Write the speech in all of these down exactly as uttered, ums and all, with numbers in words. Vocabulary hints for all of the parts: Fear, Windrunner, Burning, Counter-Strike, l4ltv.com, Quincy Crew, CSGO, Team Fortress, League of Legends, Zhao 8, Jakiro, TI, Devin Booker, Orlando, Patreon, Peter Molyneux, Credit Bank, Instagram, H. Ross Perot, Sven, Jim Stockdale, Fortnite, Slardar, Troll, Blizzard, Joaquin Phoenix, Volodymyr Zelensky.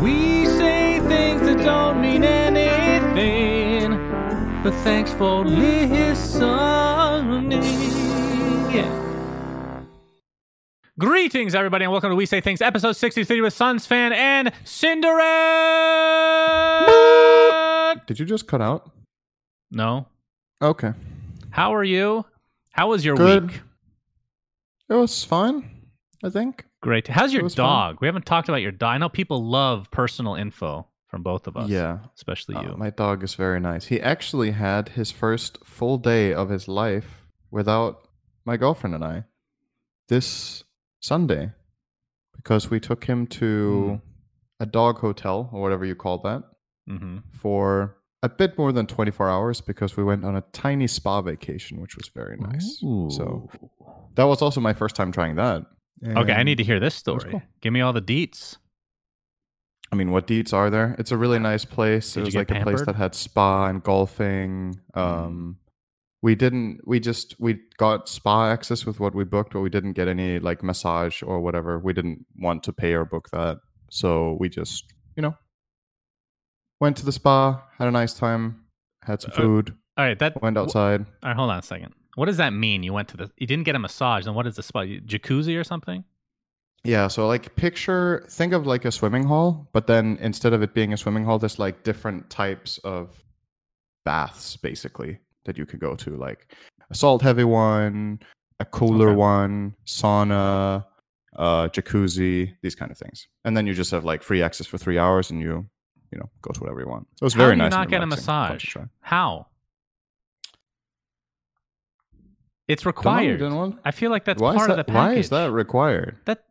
We say things that don't mean anything, but thanks for listening. Yeah. Greetings, everybody, and welcome to We Say Things, episode sixty-three with Suns Fan and Cinderat. Did you just cut out? No. Okay. How are you? How was your Good. week? It was fine, I think. Great. How's your dog? Fun. We haven't talked about your dog. I know people love personal info from both of us. Yeah. Especially uh, you. My dog is very nice. He actually had his first full day of his life without my girlfriend and I this Sunday because we took him to mm. a dog hotel or whatever you call that mm-hmm. for a bit more than twenty-four hours because we went on a tiny spa vacation, which was very nice. Ooh. So that was also my first time trying that. And okay, I need to hear this story. Cool. Give me all the deets. I mean, what deets are there? It's a really nice place. Did it was like pampered? A place that had spa and golfing. Um, we didn't, we just, we got spa access with what we booked, but we didn't get any like massage or whatever. We didn't want to pay or book that. So we just, you know, went to the spa, had a nice time, had some food. Uh, all right, that went outside. W- all right, hold on a second. What does that mean? You went to the, you didn't get a massage. And what is the spa? Jacuzzi or something? Yeah. So like picture, think of like a swimming hall, but then instead of it being a swimming hall, there's like different types of baths basically that you could go to, like a salt heavy one, a cooler okay. one, sauna, uh, jacuzzi, these kind of things. And then you just have like free access for three hours and you, you know, go to whatever you want. It was How very nice. How did you not get a massage? How? It's required. I feel like that's why part that, of the package. Why is that required? That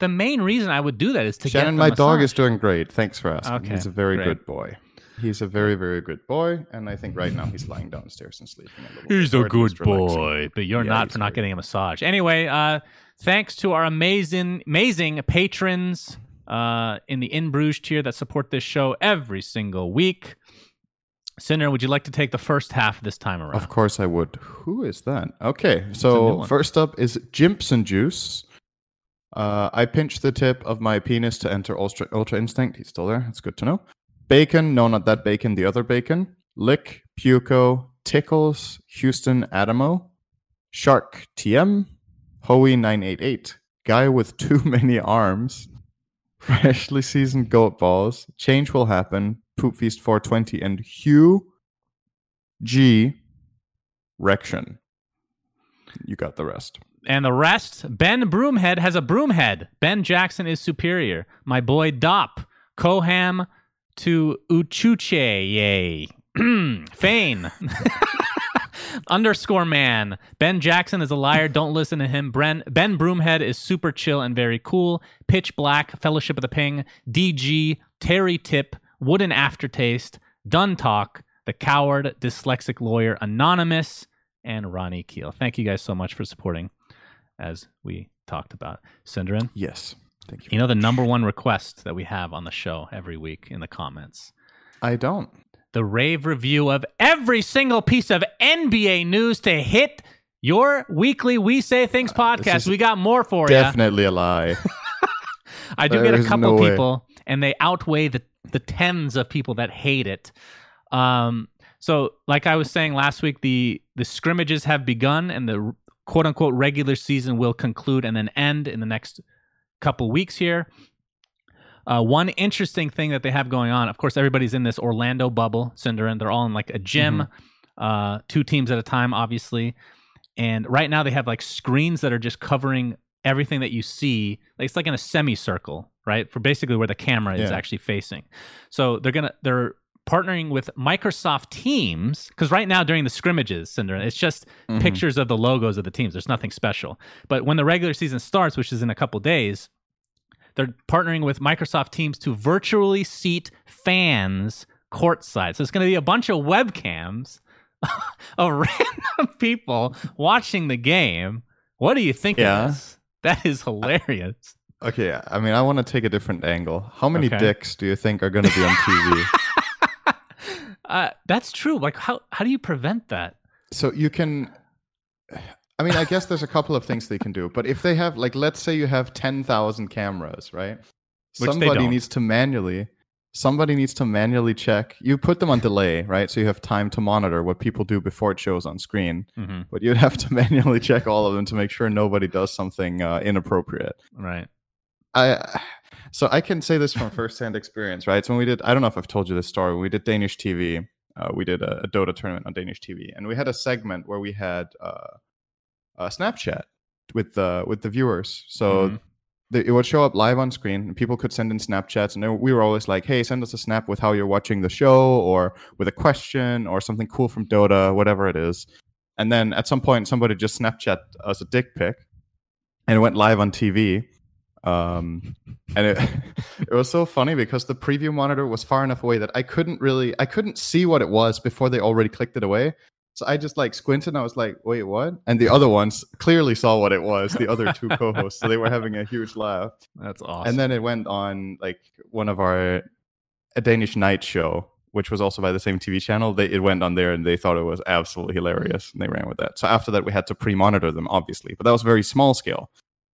the main reason I would do that is to Shannon, get Shannon, my massage. Dog is doing great. Thanks for asking. Okay, he's a very great. good boy. He's a very, very good boy. And I think right now he's lying downstairs and sleeping a little he's bit. A good he's boy, but you're yeah, not for not getting a massage. Anyway, uh, thanks to our amazing, amazing patrons uh, in the In Bruges tier that support this show every single week. Cinder, would you like to take the first half this time around? Of course I would. Who is that? Okay, so first up is Jimpson Juice. Uh, I pinched the tip of my penis to enter Ultra, Ultra Instinct. He's still there. That's good to know. Bacon. No, not that bacon. The other bacon. Lick. Puco. Tickles. Houston. Adamo. Shark. T M. Hoey nine eighty-eight. Guy with too many arms. Freshly seasoned goat balls. Change will happen. Poop Feast four twenty and Hugh G. Rection. You got the rest. And the rest, Ben Broomhead has a broomhead. Ben Jackson is superior. My boy Dop. Koham to Uchuche. Yay. Fane. Underscore man. Ben Jackson is a liar. Don't listen to him. Bren, Ben Broomhead is super chill and very cool. Pitch Black. Fellowship of the Ping. D G. Terry Tip. Wooden Aftertaste, Dun Talk, The Coward, Dyslexic Lawyer, Anonymous, and Ronnie Keel. Thank you guys so much for supporting, as we talked about. Cinderin? Yes. Thank you. You know the number one request that we have on the show every week in the comments? I don't. The rave review of every single piece of N B A news to hit your weekly We Say Things uh, podcast. We got more for you. Definitely ya. A lie. I do there get a couple no people, way. And they outweigh the the tens of people that hate it. Um, so like I was saying last week, the, the scrimmages have begun and the quote unquote regular season will conclude and then end in the next couple weeks here. Uh, one interesting thing that they have going on, of course, everybody's in this Orlando bubble, Cinderin. They're all in like a gym, mm-hmm. uh, two teams at a time, obviously. And right now they have like screens that are just covering everything that you see. Like, it's like in a semicircle, right? For basically where the camera yeah. is actually facing. So they're gonna they're partnering with Microsoft Teams, because right now during the scrimmages, Cinder, it's just mm-hmm. pictures of the logos of the teams. There's nothing special. But when the regular season starts, which is in a couple days, They're partnering with Microsoft Teams to virtually seat fans courtside. So it's going to be a bunch of webcams of random people watching the game. What do you think yeah. of this? That is hilarious. Okay, I mean, I want to take a different angle. How many okay. dicks do you think are going to be on T V? uh, that's true. Like, how, how do you prevent that? So you can... I mean, I guess there's a couple of things they can do. But if they have, like, let's say you have ten thousand cameras, right? Which somebody needs to manually... Somebody needs to manually check. You put them on delay, right? So you have time to monitor what people do before it shows on screen. Mm-hmm. But you'd have to manually check all of them to make sure nobody does something uh, inappropriate. Right. I, so I can say this from firsthand experience, right? So when we did, I don't know if I've told you this story, when we did Danish T V, uh, we did a, a Dota tournament on Danish T V, and we had a segment where we had uh, a Snapchat with, uh, with the viewers. So mm-hmm. the, it would show up live on screen, and people could send in Snapchats, and they, we were always like, hey, send us a snap with how you're watching the show, or with a question, or something cool from Dota, whatever it is. And then at some point, somebody just Snapchat us a dick pic, and it went live on T V. Um, and it, it was so funny because the preview monitor was far enough away that I couldn't really, I couldn't see what it was before they already clicked it away. So I just like squinted and I was like, wait, what? And the other ones clearly saw what it was, the other two co-hosts. So they were having a huge laugh. That's awesome. And then it went on like one of our, a Danish night show, which was also by the same T V channel. They, it went on there and they thought it was absolutely hilarious. And they ran with that. So after that, we had to pre-monitor them, obviously. But that was very small scale.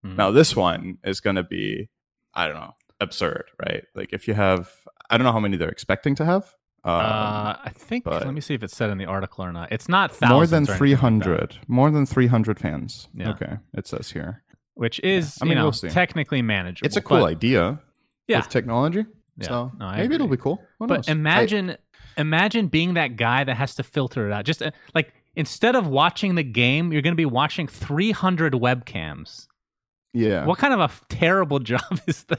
Now, this one is going to be, I don't know, absurd, right? Like, if you have, I don't know how many they're expecting to have. Um, uh, I think, let me see if it's said in the article or not. It's not thousands. More than three hundred. Like more than three hundred fans. Yeah. Okay, it says here. Which is, yeah. I mean, you know, we'll see. Technically manageable. It's a cool but, idea yeah. with technology. Yeah. So no, maybe agree. It'll be cool. Who but knows? imagine I, imagine being that guy that has to filter it out. Just uh, like, instead of watching the game, you're going to be watching three hundred webcams. Yeah. What kind of a terrible job is that?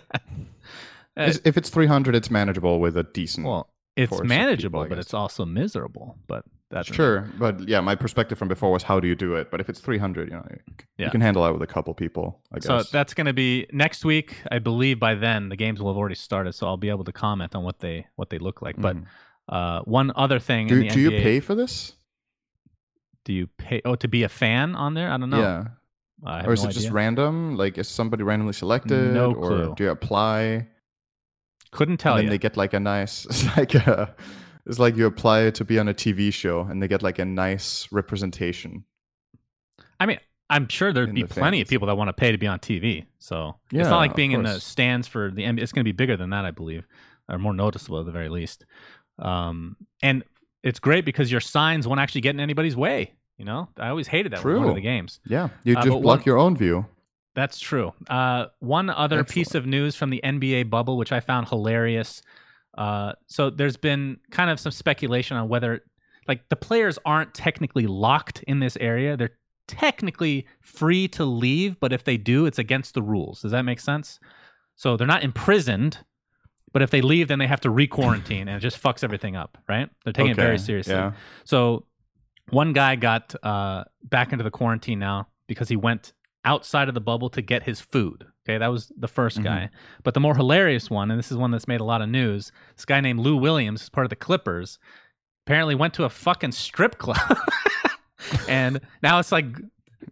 Uh, if it's three hundred, it's manageable with a decent. Well, it's manageable, people, but it's also miserable. But that's sure. It. But yeah, my perspective from before was how do you do it? But if it's three hundred, you know, yeah. you can handle that with a couple people. I guess. So that's going to be next week, I believe. By then, the games will have already started, so I'll be able to comment on what they what they look like. Mm. But uh, one other thing, do, in the do N B A, you pay for this? Do you pay? Oh, to be a fan on there? I don't know. Yeah. Or is no it idea. Just random? Like, is somebody randomly selected? No clue. Or do you apply? Couldn't tell you. And then you. They get like a nice, it's like, a, it's like you apply to be on a T V show and they get like a nice representation. I mean, I'm sure there'd be the plenty fans. Of people that want to pay to be on T V. So yeah, it's not like being in the stands for the N B A. It's going to be bigger than that, I believe, or more noticeable at the very least. Um, and it's great because your signs won't actually get in anybody's way. You know, I always hated that true. One of the games. Yeah, you just uh, block one, your own view. That's true. Uh, one other Excellent. Piece of news from the N B A bubble, which I found hilarious. Uh, so there's been kind of some speculation on whether, like, the players aren't technically locked in this area. They're technically free to leave, but if they do, it's against the rules. Does that make sense? So they're not imprisoned, but if they leave, then they have to re-quarantine, and it just fucks everything up, right? They're taking okay. it very seriously. Yeah. So... One guy got uh, back into the quarantine now because he went outside of the bubble to get his food. Okay, that was the first mm-hmm. guy. But the more hilarious one, and this is one that's made a lot of news, this guy named Lou Williams, who's part of the Clippers, apparently went to a fucking strip club. And now it's like,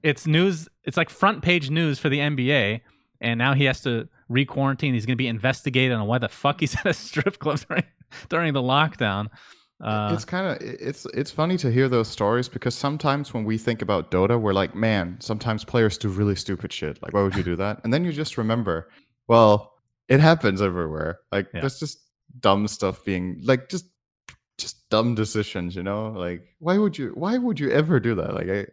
it's news, it's like front page news for the N B A. And now he has to re-quarantine. He's going to be investigated on why the fuck he's at a strip club during, during the lockdown. Uh, it's kind of it's it's funny to hear those stories because sometimes when we think about Dota, we're like, man, sometimes players do really stupid shit. Like, why would you do that? And then you just remember, well, it happens everywhere. Like, yeah. there's just dumb stuff being like just just dumb decisions, you know? Like, why would you why would you ever do that? Like, I,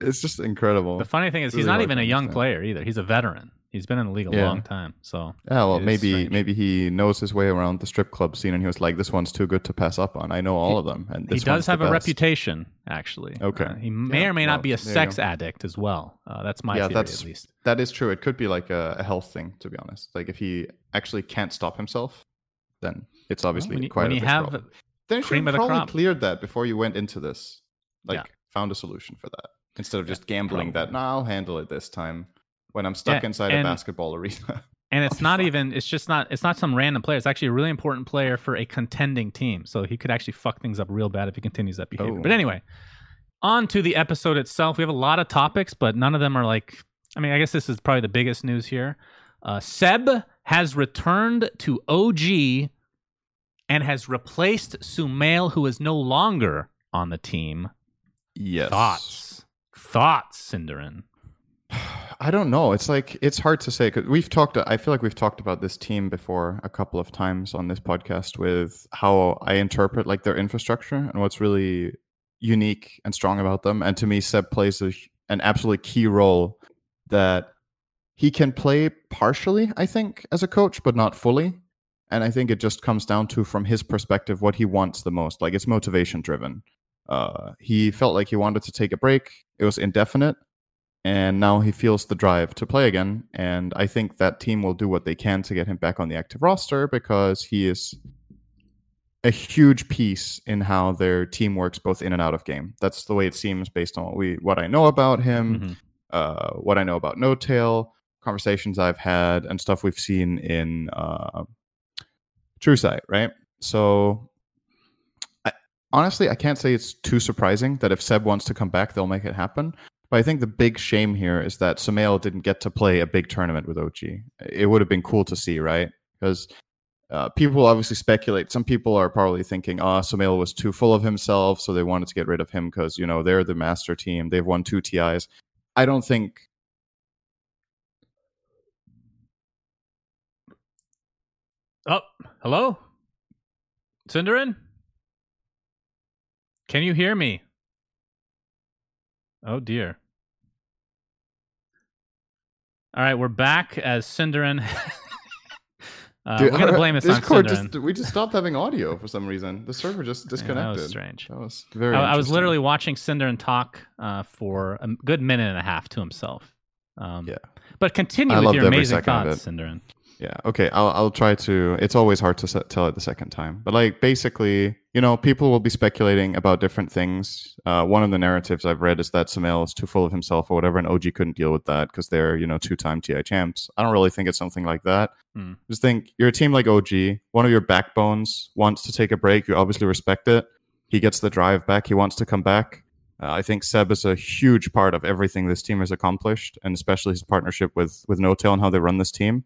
it's just incredible. The funny thing is, really he's not even a young player either. He's a veteran. He's been in the league a yeah. long time, so yeah. Well, maybe strange. Maybe he knows his way around the strip club scene, and he was like, "This one's too good to pass up on. I know all he, of them." And this he does have a best. Reputation, actually. Okay, uh, he may yeah, or may well, not be a sex addict as well. Uh, that's my yeah, theory, that's, at least. That is true. It could be like a, a health thing, to be honest. Like if he actually can't stop himself, then it's obviously well, you, quite when a you big have problem. Then you should have probably cleared that before you went into this. Like, yeah. found a solution for that instead of just yeah, gambling. Probably. That now nah, I'll handle it this time. When I'm stuck yeah, inside and, a basketball arena. And it's not even, it's just not, it's not some random player. It's actually a really important player for a contending team. So he could actually fuck things up real bad if he continues that behavior. Oh. But anyway, on to the episode itself. We have a lot of topics, but none of them are like, I mean, I guess this is probably the biggest news here. Uh, Ceb has returned to O G and has replaced Sumail, who is no longer on the team. Yes. Thoughts? Thoughts, Cinderat? I don't know. It's like, it's hard to say, because we've talked, I feel like we've talked about this team before a couple of times on this podcast with how I interpret like their infrastructure and what's really unique and strong about them. And to me, Ceb plays a, an absolutely key role that he can play partially, I think, as a coach, but not fully. And I think it just comes down to, from his perspective, what he wants the most. Like, it's motivation driven. Uh, he felt like he wanted to take a break. It was indefinite. And now he feels the drive to play again. And I think that team will do what they can to get him back on the active roster, because he is a huge piece in how their team works, both in and out of game. That's the way it seems based on what, we, what I know about him, mm-hmm. uh, what I know about N O tail, conversations I've had, and stuff we've seen in uh, TrueSight, right? So I, honestly, I can't say it's too surprising that if Ceb wants to come back, they'll make it happen. But I think the big shame here is that Sumail didn't get to play a big tournament with O G. It would have been cool to see, right? Because uh, people obviously speculate. Some people are probably thinking, ah, oh, Sumail was too full of himself, so they wanted to get rid of him because, you know, they're the master team. They've won two T Is. I don't think... Oh, hello? Cinderat? Can you hear me? Oh, dear. All right, we're back as Cinderat. uh, Dude, we're going to blame this on Cinderat. Just, we just stopped having audio for some reason. The server just disconnected. Yeah, that was strange. That was very I, I was literally watching Cinderat talk uh, for a good minute and a half to himself. Um, yeah. But continue I with your amazing thoughts, Cinderat. Yeah, okay, I'll I'll try to... It's always hard to set, tell it the second time. But, like, basically, you know, people will be speculating about different things. Uh, one of the narratives I've read is that Sumail is too full of himself or whatever, and O G couldn't deal with that because they're, you know, two-time T I champs. I don't really think it's something like that. Mm. Just think, you're a team like O G. One of your backbones wants to take a break. You obviously respect it. He gets the drive back. He wants to come back. Uh, I think Ceb is a huge part of everything this team has accomplished, and especially his partnership with, with N O tail and how they run this team.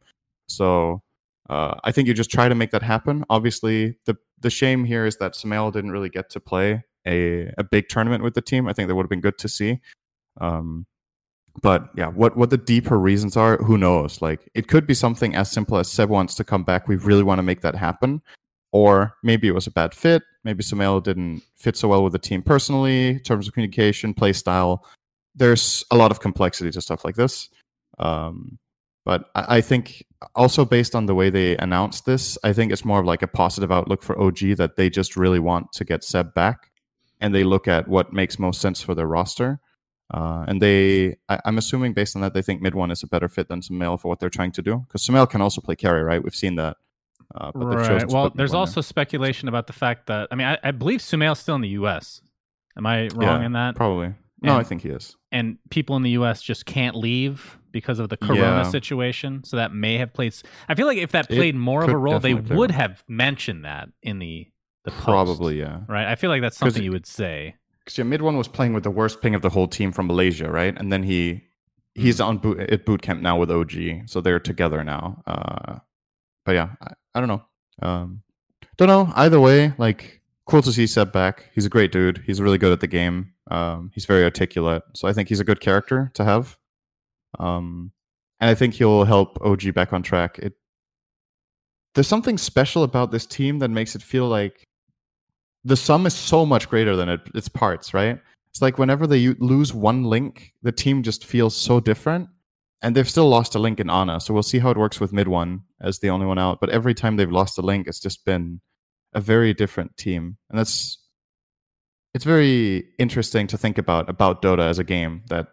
So uh, I think you just try to make that happen. Obviously, the the shame here is that Sumail didn't really get to play a, a big tournament with the team. I think that would have been good to see. Um, but yeah, what, what the deeper reasons are, who knows? Like, it could be something as simple as Ceb wants to come back. We really want to make that happen. Or maybe it was a bad fit. Maybe Sumail didn't fit so well with the team personally, in terms of communication, play style. There's a lot of complexity to stuff like this. Um, but I, I think... Also, based on the way they announced this, I think it's more of like a positive outlook for O G that they just really want to get Ceb back, and they look at what makes most sense for their roster. Uh, and they, I, I'm assuming based on that, they think MidOne is a better fit than Sumail for what they're trying to do, because Sumail can also play carry, right? We've seen that. Uh, but right. Well, there's also there. speculation about the fact that I mean, I, I believe Sumail's still in the U S. Am I wrong yeah, in that? Probably. No, and, I think he is. And people in the U S just can't leave because of the corona yeah. situation. So that may have played... I feel like if that played it more of a role, they would have mentioned that in the, the post. Probably, yeah. Right? I feel like that's something you would say. Because your MidOne was playing with the worst ping of the whole team from Malaysia, right? And then he he's on boot, at boot camp now with O G. So they're together now. Uh, but yeah, I, I don't know. Um, don't know. Either way, like, cool to see Ceb back. He's a great dude. He's really good at the game. Um, he's very articulate, so I think he's a good character to have, um, and I think he'll help O G back on track. It, there's something special about this team that makes it feel like the sum is so much greater than it, its parts, right? It's like whenever they lose one link, the team just feels so different, and they've still lost a link in Ana, so we'll see how it works with MidOne as the only one out, but every time they've lost a link, it's just been a very different team, and that's... It's very interesting to think about about Dota as a game, that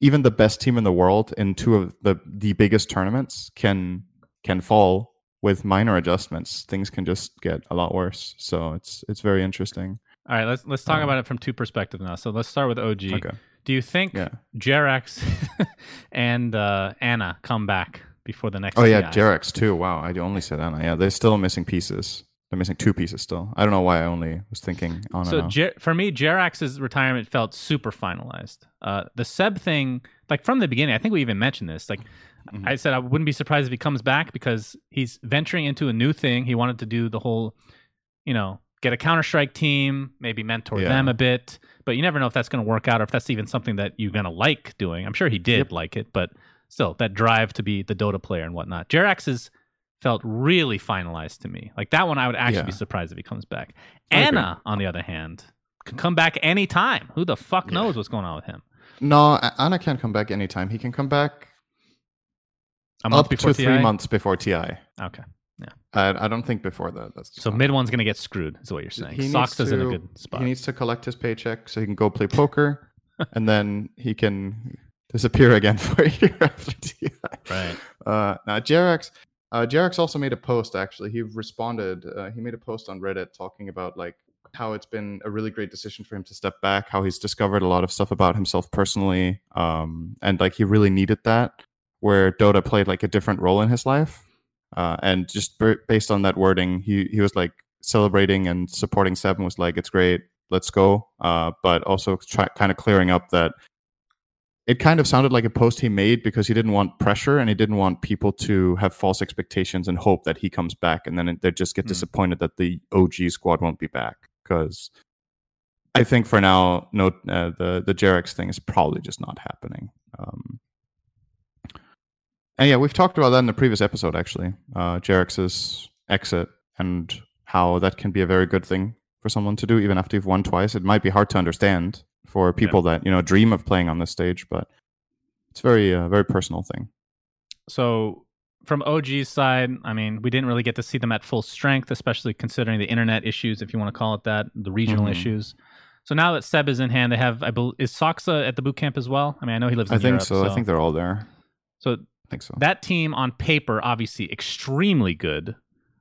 even the best team in the world in two of the, the biggest tournaments can can fall with minor adjustments. Things can just get a lot worse. So it's it's very interesting. All right, let's let's talk um, about it from two perspectives now. So let's start with O G. Okay. Do you think yeah. JerAx and uh, Ana come back? before the next. Oh yeah, JerAx too. Wow, I only said Ana. Yeah, they're still missing pieces. They're missing two pieces still. I don't know why I only was thinking Ana. So Jer- for me, JerAx's retirement felt super finalized. Uh, the Ceb thing, like from the beginning, I think we even mentioned this. Like mm-hmm. I said, I wouldn't be surprised if he comes back because he's venturing into a new thing. He wanted to do the whole, you know, get a Counter-Strike team, maybe mentor yeah. them a bit. But you never know if that's going to work out or if that's even something that you're going to like doing. I'm sure he did yep. like it, but still, that drive to be the Dota player and whatnot. JerAx's felt really finalized to me. Like that one, I would actually yeah. be surprised if he comes back. Ana, on the other hand, can come back anytime. Who the fuck yeah. knows what's going on with him? No, Ana can't come back anytime. He can come back a month up before to T I? three months before T I. Okay. Yeah. I, I don't think before that. That's so MidOne's going to get screwed, is what you're saying. Soxa's in a good spot. He needs to collect his paycheck so he can go play poker, and then he can disappear again for a year after T I. Right. Uh, now, JerAx, uh, JerAx also made a post, actually. He responded. Uh, he made a post on Reddit talking about like how it's been a really great decision for him to step back, how he's discovered a lot of stuff about himself personally, um, and like he really needed that, where Dota played like a different role in his life. Uh, and just b- based on that wording, he, he was like celebrating and supporting Ceb and was like, it's great, let's go. Uh, but also try, kind of clearing up that it kind of sounded like a post he made because he didn't want pressure and he didn't want people to have false expectations and hope that he comes back. And then they just get mm. disappointed that the O G squad won't be back. Because I think for now, no, uh, the, the JerAx thing is probably just not happening. Um, And yeah, we've talked about that in the previous episode, actually. Uh, JerAx's exit and how that can be a very good thing for someone to do, even after you've won twice. It might be hard to understand for people yeah. that, you know, dream of playing on this stage, but it's very, uh, very personal thing. So from O G's side, I mean, we didn't really get to see them at full strength, especially considering the internet issues, if you want to call it that, the regional mm-hmm. issues. So now that Ceb is in hand, they have, I believe, is Soxa at the boot camp as well? I mean, I know he lives in I think Europe, so. so. I think they're all there. So... think so. That team on paper, obviously extremely good.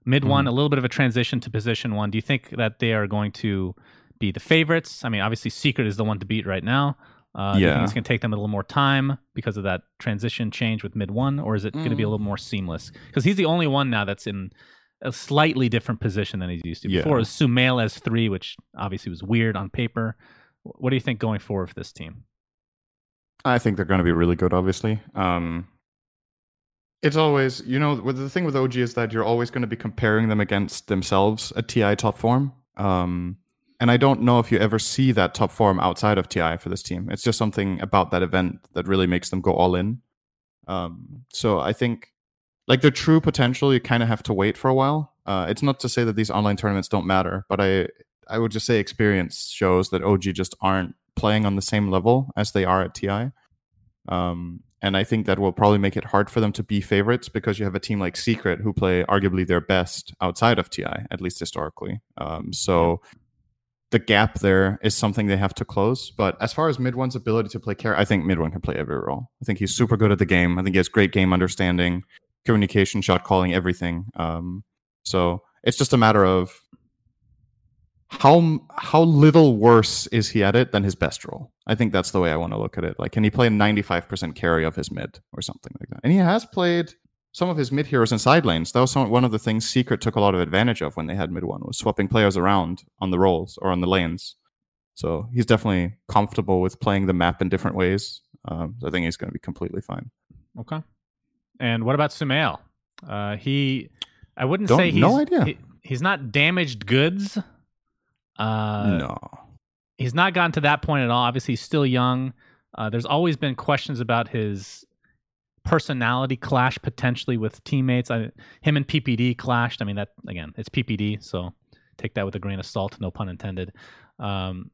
MidOne, mm-hmm. a little bit of a transition to position one. Do you think that they are going to be the favorites? I mean, obviously Secret is the one to beat right now. Uh, yeah. Do you think it's going to take them a little more time because of that transition change with MidOne, or is it mm. going to be a little more seamless? Because he's the only one now that's in a slightly different position than he's used to. Before yeah. it was Sumail as three, which obviously was weird on paper. What do you think going forward for this team? I think they're going to be really good, obviously. Um, It's always, you know, the thing with O G is that you're always going to be comparing them against themselves at T I top form. Um, and I don't know if you ever see that top form outside of T I for this team. It's just something about that event that really makes them go all in. Um, so I think, like, their true potential, you kind of have to wait for a while. Uh, it's not to say that these online tournaments don't matter, but I, I would just say experience shows that O G just aren't playing on the same level as they are at T I. Um And I think that will probably make it hard for them to be favorites because you have a team like Secret who play arguably their best outside of T I, at least historically. Um, so the gap there is something they have to close. But as far as MidOne's ability to play care, I think MidOne can play every role. I think he's super good at the game. I think he has great game understanding, communication, shot calling, everything. Um, so it's just a matter of How how little worse is he at it than his best role? I think that's the way I want to look at it. Like, can he play ninety-five percent carry of his mid or something like that? And he has played some of his mid heroes in side lanes. That was some, one of the things Secret took a lot of advantage of when they had MidOne, was swapping players around on the roles or on the lanes. So he's definitely comfortable with playing the map in different ways. Um, so I think he's going to be completely fine. Okay. And what about Sumail? Uh, he, I wouldn't Don't, say he's... No idea. He, he's not damaged goods. Uh, no, he's not gotten to that point at all. Obviously, he's still young. Uh, there's always been questions about his personality clash potentially with teammates. I, him and P P D clashed. I mean, that again, it's P P D, so take that with a grain of salt. No pun intended. Um,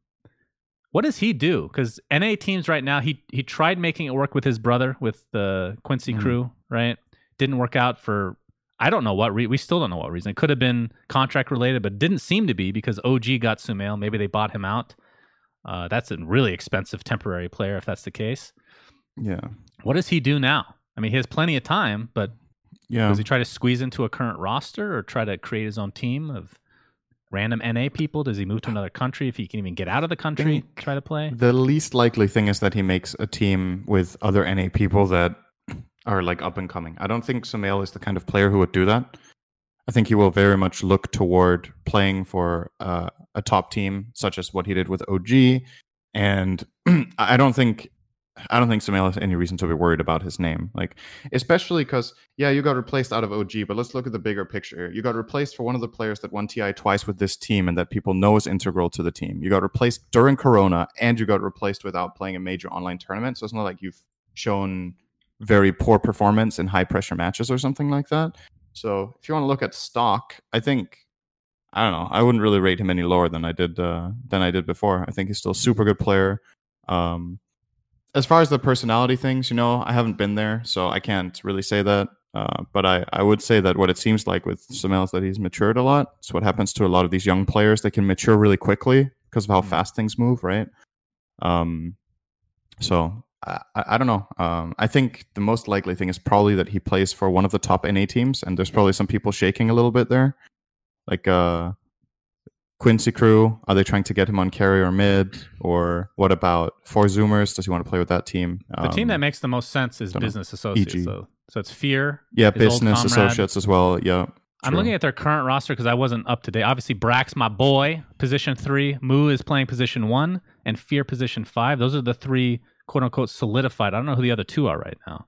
what does he do? Because N A teams right now, he he tried making it work with his brother, with the Quincy mm-hmm. Crew, right? Didn't work out for. I don't know what re- we still don't know what reason. It could have been contract related, but didn't seem to be because O G got Sumail. Maybe they bought him out. Uh, that's a really expensive temporary player if that's the case. Yeah. What does he do now? I mean, he has plenty of time, but yeah. does he try to squeeze into a current roster or try to create his own team of random N A people? Does he move to another country if he can even get out of the country? Try to play. The least likely thing is that he makes a team with other N A people that or like up and coming. I don't think Sumail is the kind of player who would do that. I think he will very much look toward playing for uh, a top team, such as what he did with O G. And I don't think I don't think Sumail has any reason to be worried about his name. Like, especially because, yeah, you got replaced out of O G, but let's look at the bigger picture. You got replaced for one of the players that won T I twice with this team and that people know is integral to the team. You got replaced during Corona, and you got replaced without playing a major online tournament. So it's not like you've shown very poor performance in high-pressure matches or something like that. So if you want to look at stock, I think... I don't know. I wouldn't really rate him any lower than I did uh, than I did before. I think he's still a super good player. Um, as far as the personality things, you know, I haven't been there, so I can't really say that. Uh, but I, I would say that what it seems like with Sumail is that he's matured a lot. It's what happens to a lot of these young players. They can mature really quickly because of how fast things move, right? Um, so I, I don't know. Um, I think the most likely thing is probably that he plays for one of the top N A teams, and there's probably some people shaking a little bit there. Like uh, Quincy Crew, are they trying to get him on carry or mid? Or what about Four Zoomers? Does he want to play with that team? Um, the team that makes the most sense is Business know. Associates. So, so it's Fear. Yeah, Business Associates as well. Yeah, true. I'm looking at their current roster because I wasn't up to date. Obviously, Brax, my boy, position three. Moo is playing position one and Fear position five. Those are the three, quote-unquote, solidified. I don't know who the other two are right now.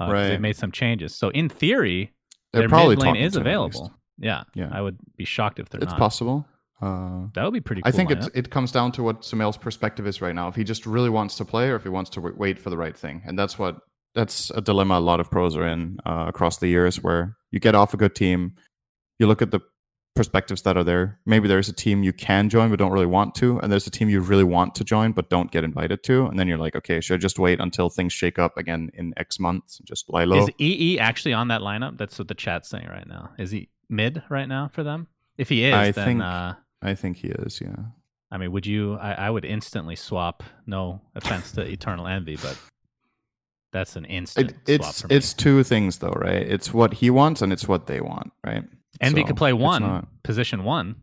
Uh, right. They've made some changes. So in theory, they're their probably mid lane is available. Yeah, yeah, I would be shocked if they're it's not. It's possible. Uh, that would be pretty cool. I think it's, it comes down to what Sumail's perspective is right now. If he just really wants to play or if he wants to w- wait for the right thing. And that's what that's a dilemma a lot of pros are in uh, across the years, where you get off a good team, you look at the perspectives that are there. Maybe there's a team you can join but don't really want to. And there's a team you really want to join but don't get invited to. And then you're like, okay, should I just wait until things shake up again in X months and just lie low? Is E E actually on that lineup? That's what the chat's saying right now. Is he mid right now for them? If he is, I then think, uh I think he is. Yeah, I mean, would you I, I would instantly swap. No offense to Eternal Envy, but that's an instant it, swap it's for me. It's two things though, right? It's what he wants and it's what they want, right? Envy so could play one not, position one.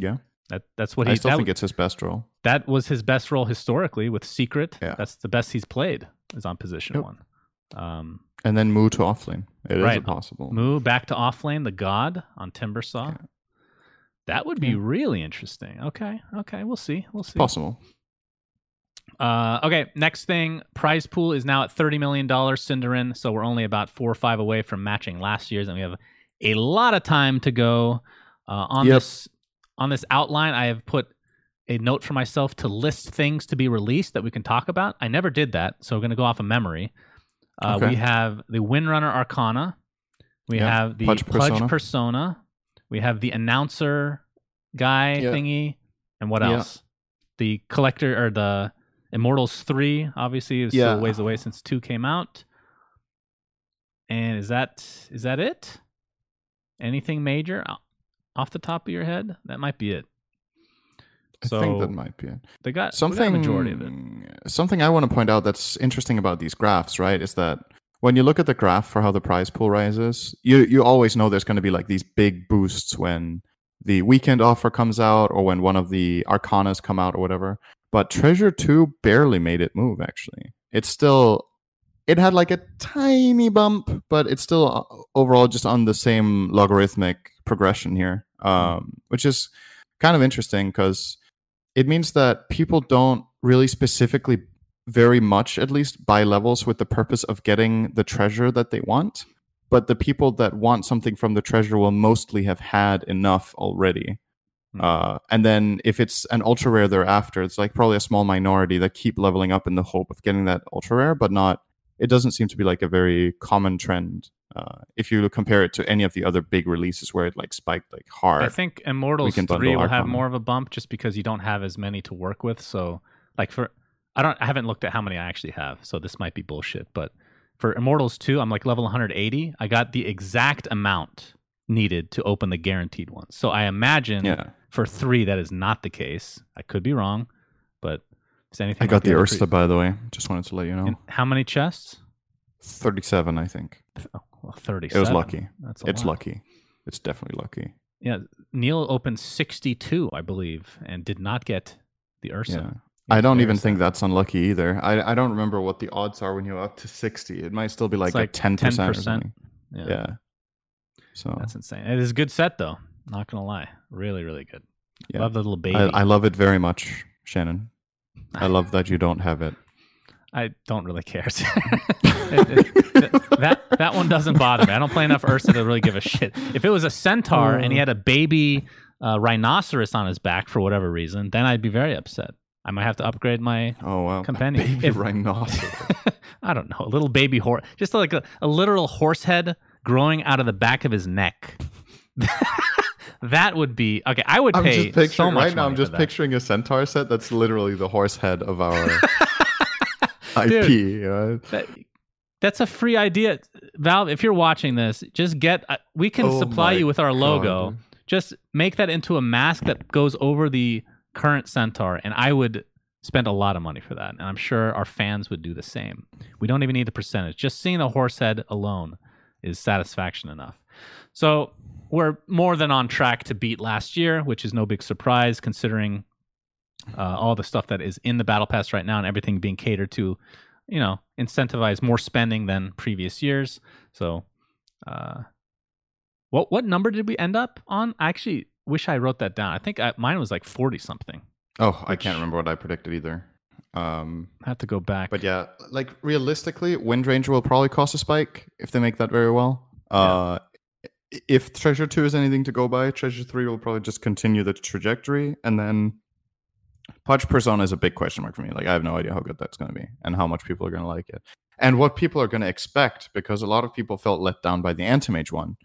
Yeah, that that's what he. I still that, think it's his best role. That was his best role historically with Secret. Yeah. That's the best he's played is on position yep. one. Um, and then Moo to offlane. It right. is possible. Moo back to offlane, the god on Timbersaw. Yeah. That would be yeah. really interesting. Okay, okay, we'll see. We'll see. It's possible. Uh, okay, next thing. Prize pool is now at thirty million dollars, Cinderin. So we're only about four or five away from matching last year's, and we have a lot of time to go. Uh, on yep. this on this outline, I have put a note for myself to list things to be released that we can talk about. I never did that, so we're going to go off of memory. Uh, okay. We have the Windrunner Arcana. We yeah. have the Pudge Persona. Pudge Persona. We have the Announcer guy yeah. thingy. And what yeah. else? The Collector or the Immortals three, obviously. It's yeah. still a ways away since two came out. And is that is that it? Anything major off the top of your head? That might be it. I so think that might be it. They got something. Got a majority of it. Something I want to point out that's interesting about these graphs, right, is that when you look at the graph for how the prize pool rises, you you always know there's going to be like these big boosts when the weekend offer comes out or when one of the arcanas come out or whatever. But Treasure two barely made it move. Actually, it's still it had like a tiny bump, but it's still overall just on the same logarithmic progression here, um, which is kind of interesting because it means that people don't really specifically very much, at least, buy levels with the purpose of getting the treasure that they want. But the people that want something from the treasure will mostly have had enough already. Mm-hmm. Uh, and then if it's an ultra rare thereafter, it's like probably a small minority that keep leveling up in the hope of getting that ultra rare, but not. It doesn't seem to be like a very common trend. Uh, if you compare it to any of the other big releases where it like spiked like hard. I think Immortals three will have more of a bump just because you don't have as many to work with. So like for I don't I haven't looked at how many I actually have, so this might be bullshit, but for Immortals two, I'm like level one hundred eighty. I got the exact amount needed to open the guaranteed ones. So I imagine yeah. for three that is not the case. I could be wrong, but is anything I got like the, the Ursa, by the way. Just wanted to let you know. And how many chests? thirty-seven, I think. Oh. Well, thirty-seven. It was lucky. That's a it's lot. lucky. It's definitely lucky. Yeah, Neil opened sixty-two, I believe, and did not get the Ursa. Yeah. I don't even think that's unlucky either. I, I don't remember what the odds are when you're up to sixty. It might still be like, like a ten percent, ten percent or something. Yeah. yeah. So that's insane. It is a good set though. Not going to lie. Really, really good. Yeah. Love the little baby. I, I love it very much, Shannon. I love that you don't have it. I don't really care. it, it, that that one doesn't bother me. I don't play enough Ursa to really give a shit. If it was a Centaur and he had a baby uh, rhinoceros on his back for whatever reason, then I'd be very upset. I might have to upgrade my oh, wow. companion. A baby if, rhinoceros. I don't know. A little baby horse. Just like a, a literal horse head growing out of the back of his neck. That would be... Okay, I would I'm pay just so much Right now, I'm just picturing a Centaur set that's literally the horse head of our... Dude, I P, you know? that, that's a free idea, Valve. If you're watching this, just get. Uh, we can oh supply you with our logo. God. Just make that into a mask that goes over the current Centaur, and I would spend a lot of money for that. And I'm sure our fans would do the same. We don't even need the percentage. Just seeing the horse head alone is satisfaction enough. So we're more than on track to beat last year, which is no big surprise considering. Uh, all the stuff that is in the Battle Pass right now and everything being catered to, you know, incentivize more spending than previous years. So uh, what what number did we end up on? I actually wish I wrote that down. I think I, mine was like forty something. Oh, which... I can't remember what I predicted either. Um, I have to go back. But yeah, like realistically, Windranger will probably cost a spike if they make that very well. Uh, yeah. If Treasure two is anything to go by, Treasure three will probably just continue the trajectory, and then Pudge Persona is a big question mark for me. Like, I have no idea how good that's going to be and how much people are going to like it and what people are going to expect, because a lot of people felt let down by the Antimage one.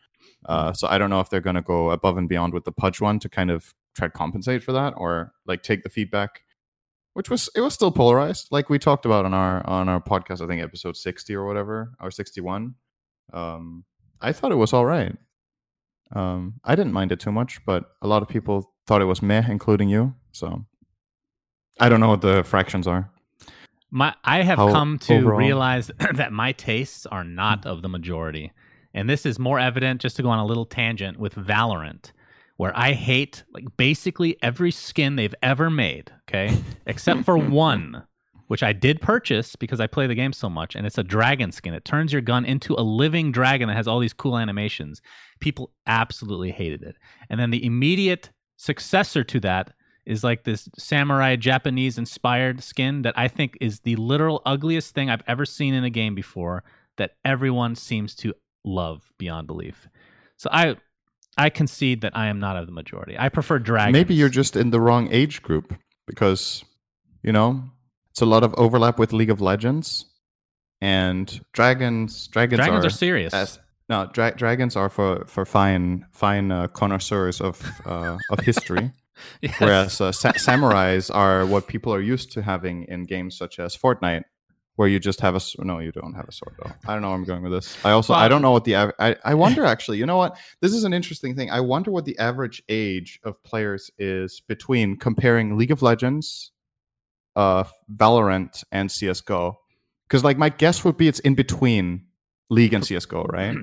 Uh, so I don't know if they're going to go above and beyond with the Pudge one to kind of try to compensate for that, or like take the feedback, which was, it was still polarized. Like we talked about on our, on our podcast, I think episode sixty or whatever, or sixty-one. Um, I thought it was all right. Um, I didn't mind it too much, but a lot of people thought it was meh, including you. So I don't know what the fractions are. My, I have How, come to overall? realize that my tastes are not of the majority. And this is more evident, just to go on a little tangent, with Valorant, where I hate like basically every skin they've ever made, okay? Except for one, which I did purchase because I play the game so much, and it's a dragon skin. It turns your gun into a living dragon that has all these cool animations. People absolutely hated it. And then the immediate successor to that is like this samurai Japanese-inspired skin that I think is the literal ugliest thing I've ever seen in a game before that everyone seems to love beyond belief. So I I concede that I am not of the majority. I prefer dragons. Maybe you're just in the wrong age group because, you know, it's a lot of overlap with League of Legends. And dragons dragons, dragons are, are serious. As, no, dra- dragons are for, for fine, fine uh, connoisseurs of uh, of history. Yes. Whereas uh, sa- samurais are what people are used to having in games such as Fortnite, where you just have a no, you don't have a sword. Though. I don't know where I'm going with this. I also well, I don't know what the av- I I wonder actually. You know what? This is an interesting thing. I wonder what the average age of players is between comparing League of Legends, uh, Valorant, and C S G O. Because like my guess would be it's in between League and C S G O, right?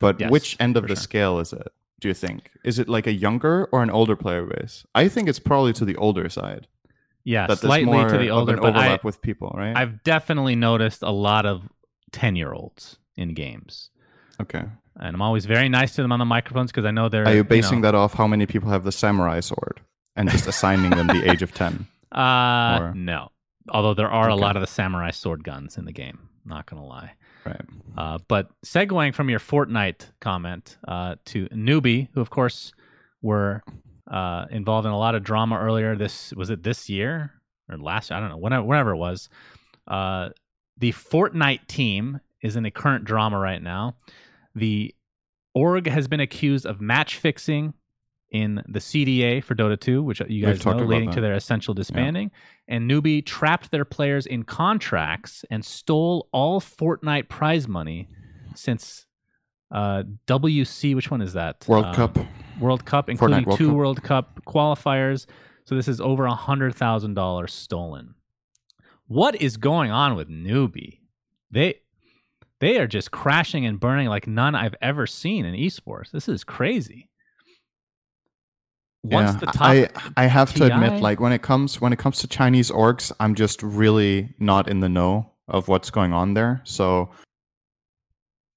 But yes, which end of the sure. scale is it? Do you think? Is it like a younger or an older player base? I think it's probably to the older side. Yeah, that slightly more to the older. Of an overlap I, with people, right? I've definitely noticed a lot of ten-year-olds in games. Okay. And I'm always very nice to them on the microphones because I know they're... Are you basing you know, that off how many people have the samurai sword and just assigning them the age of ten? Uh, or... No. Although there are okay. a lot of the samurai sword guns in the game. Not going to lie. Right. Uh, but segueing from your Fortnite comment uh, to Newbie, who of course were uh, involved in a lot of drama earlier. This was it this year or last? I don't know. Whenever, whenever it was, uh, the Fortnite team is in a current drama right now. The org has been accused of match fixing in the C D A for Dota two, which you guys know, leading to their essential disbanding. Yeah. And Newbie trapped their players in contracts and stole all Fortnite prize money since uh, W C, which one is that? World um, Cup. World Cup, including Fortnite World two Cup. World Cup qualifiers. So this is over one hundred thousand dollars stolen. What is going on with Newbie? They, they are just crashing and burning like none I've ever seen in esports. This is crazy. Once yeah, the top I I have T I to admit, like when it comes when it comes to Chinese orgs, I'm just really not in the know of what's going on there. So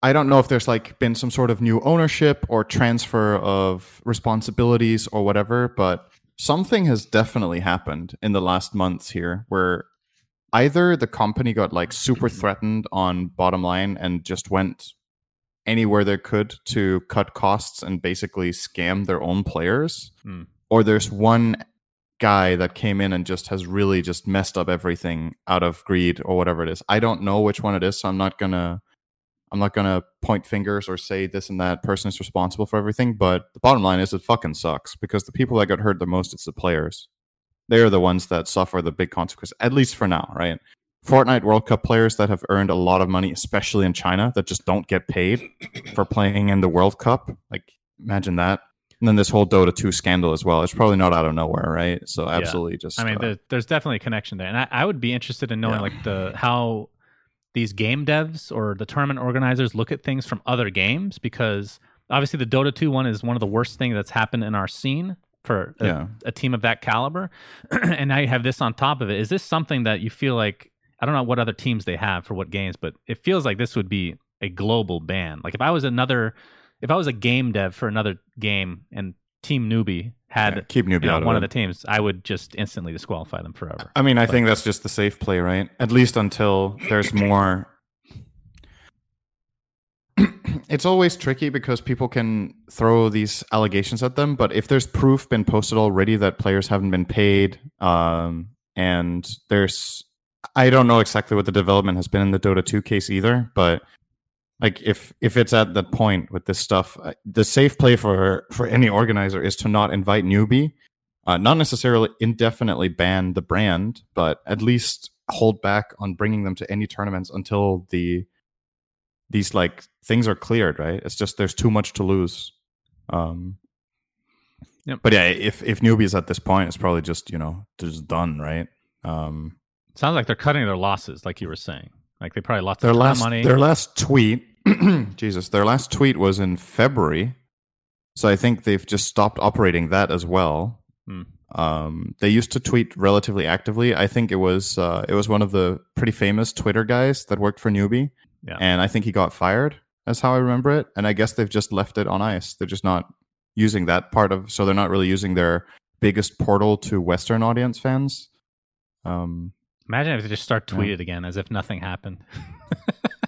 I don't know if there's like been some sort of new ownership or transfer of responsibilities or whatever, but something has definitely happened in the last months here where either the company got like super threatened on bottom line and just went anywhere they could to cut costs and basically scam their own players. Mm. Or there's one guy that came in and just has really just messed up everything out of greed or whatever it is. I don't know which one it is, so I'm not gonna I'm not gonna point fingers or say this and that person is responsible for everything, but the bottom line is it fucking sucks because the people that got hurt the most, it's the players. They are the ones that suffer the big consequences, at least for now, right? Fortnite World Cup players that have earned a lot of money, especially in China, that just don't get paid for playing in the World Cup. Like, imagine that. And then this whole Dota two scandal as well. It's probably not out of nowhere, right? So absolutely yeah. just... I mean, uh, there, there's definitely a connection there. And I, I would be interested in knowing yeah. like the how these game devs or the tournament organizers look at things from other games, because obviously the Dota two one is one of the worst things that's happened in our scene for a, yeah. a team of that caliber. And now you have this on top of it. Is this something that you feel like... I don't know what other teams they have for what games, but it feels like this would be a global ban. Like if I was another, if I was a game dev for another game and Team Newbie had yeah, keep newbie you know, out one of, of the teams, I would just instantly disqualify them forever. I mean, I but, think that's just the safe play, right? At least until there's more. It's always tricky because people can throw these allegations at them, but if there's proof been posted already that players haven't been paid, um, and there's... I don't know exactly what the development has been in the Dota two case either, but like if if it's at that point with this stuff, the safe play for for any organizer is to not invite Newbie, uh, not necessarily indefinitely ban the brand, but at least hold back on bringing them to any tournaments until the these like things are cleared. Right? It's just there's too much to lose. Um, yep. But yeah, if if Newbie is at this point, it's probably just you know just done, right? Um, Sounds like they're cutting their losses, like you were saying. Like they probably lost their last money. Their last tweet, Jesus, their last tweet was in February, so I think they've just stopped operating that as well. Mm. Um, they used to tweet relatively actively. I think it was uh, it was one of the pretty famous Twitter guys that worked for Newbie, yeah. and I think he got fired. That's how I remember it. And I guess they've just left it on ice. They're just not using that part of, so they're not really using their biggest portal to Western audience fans. Um. Imagine if they just start tweeting yeah. again as if nothing happened.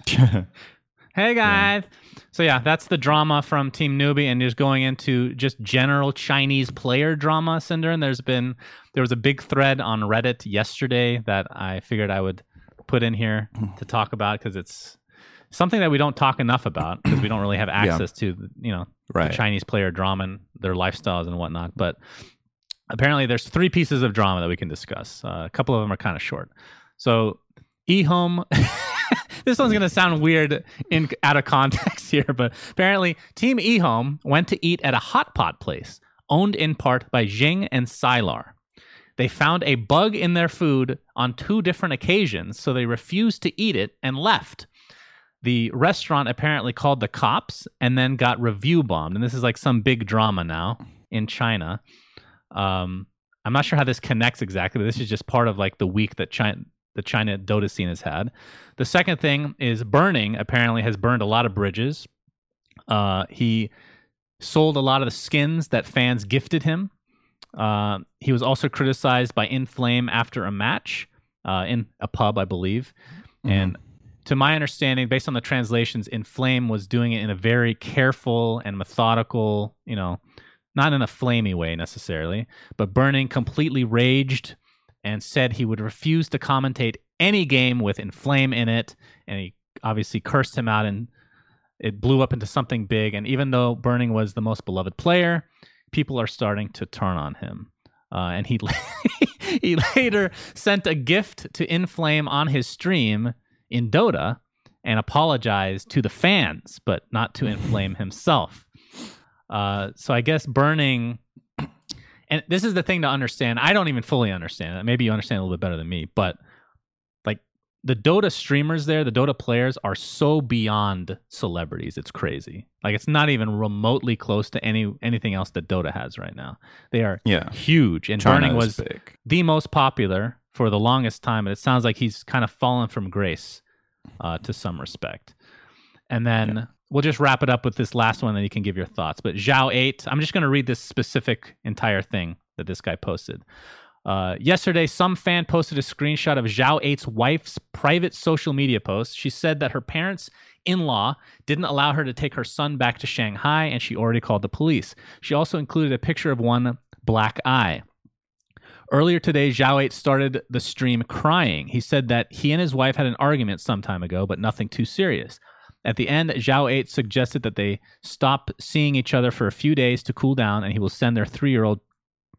Hey, guys. Yeah. So, yeah, that's the drama from Team Newbie. And just going into just general Chinese player drama, Cinder. And there's been, there was a big thread on Reddit yesterday that I figured I would put in here to talk about because it's something that we don't talk enough about because we don't really have access yeah. to, you know, right. the Chinese player drama and their lifestyles and whatnot. But apparently, there's three pieces of drama that we can discuss. Uh, a couple of them are kind of short. So, eHome. This one's going to sound weird in out of context here, but apparently, Team eHome went to eat at a hot pot place owned in part by Jing and Sylar. They found a bug in their food on two different occasions, so they refused to eat it and left. The restaurant apparently called the cops and then got review bombed. And this is like some big drama now in China. Um, I'm not sure how this connects exactly, but this is just part of like the week that China, the China Dota scene has had. The second thing is Burning apparently has burned a lot of bridges. Uh, he sold a lot of the skins that fans gifted him. Uh, he was also criticized by In Flame after a match uh, in a pub, I believe. Mm-hmm. And to my understanding, based on the translations, In Flame was doing it in a very careful and methodical, you know, not in a flamey way necessarily, but Burning completely raged and said he would refuse to commentate any game with In Flame in it. And he obviously cursed him out and it blew up into something big. And even though Burning was the most beloved player, people are starting to turn on him. Uh, and he, he later sent a gift to In Flame on his stream in Dota and apologized to the fans, but not to In Flame himself. Uh, so I guess Burning, and this is the thing to understand. I don't even fully understand it. Maybe you understand a little bit better than me, but like the Dota streamers there, the Dota players are so beyond celebrities. It's crazy. Like, it's not even remotely close to any anything else that Dota has right now. They are yeah. huge. And China Burning was big. The most popular for the longest time. And it sounds like he's kind of fallen from grace uh, to some respect. And then yeah. we'll just wrap it up with this last one, then you can give your thoughts. But Zhao eight, I'm just going to read this specific entire thing that this guy posted. Uh, yesterday, some fan posted a screenshot of Zhao eight's wife's private social media post. She said that her parents' in-law didn't allow her to take her son back to Shanghai, and she already called the police. She also included a picture of one black eye. Earlier today, Zhao eight started the stream crying. He said that he and his wife had an argument some time ago, but nothing too serious. At the end, Zhao eight suggested that they stop seeing each other for a few days to cool down, and he will send their three-year-old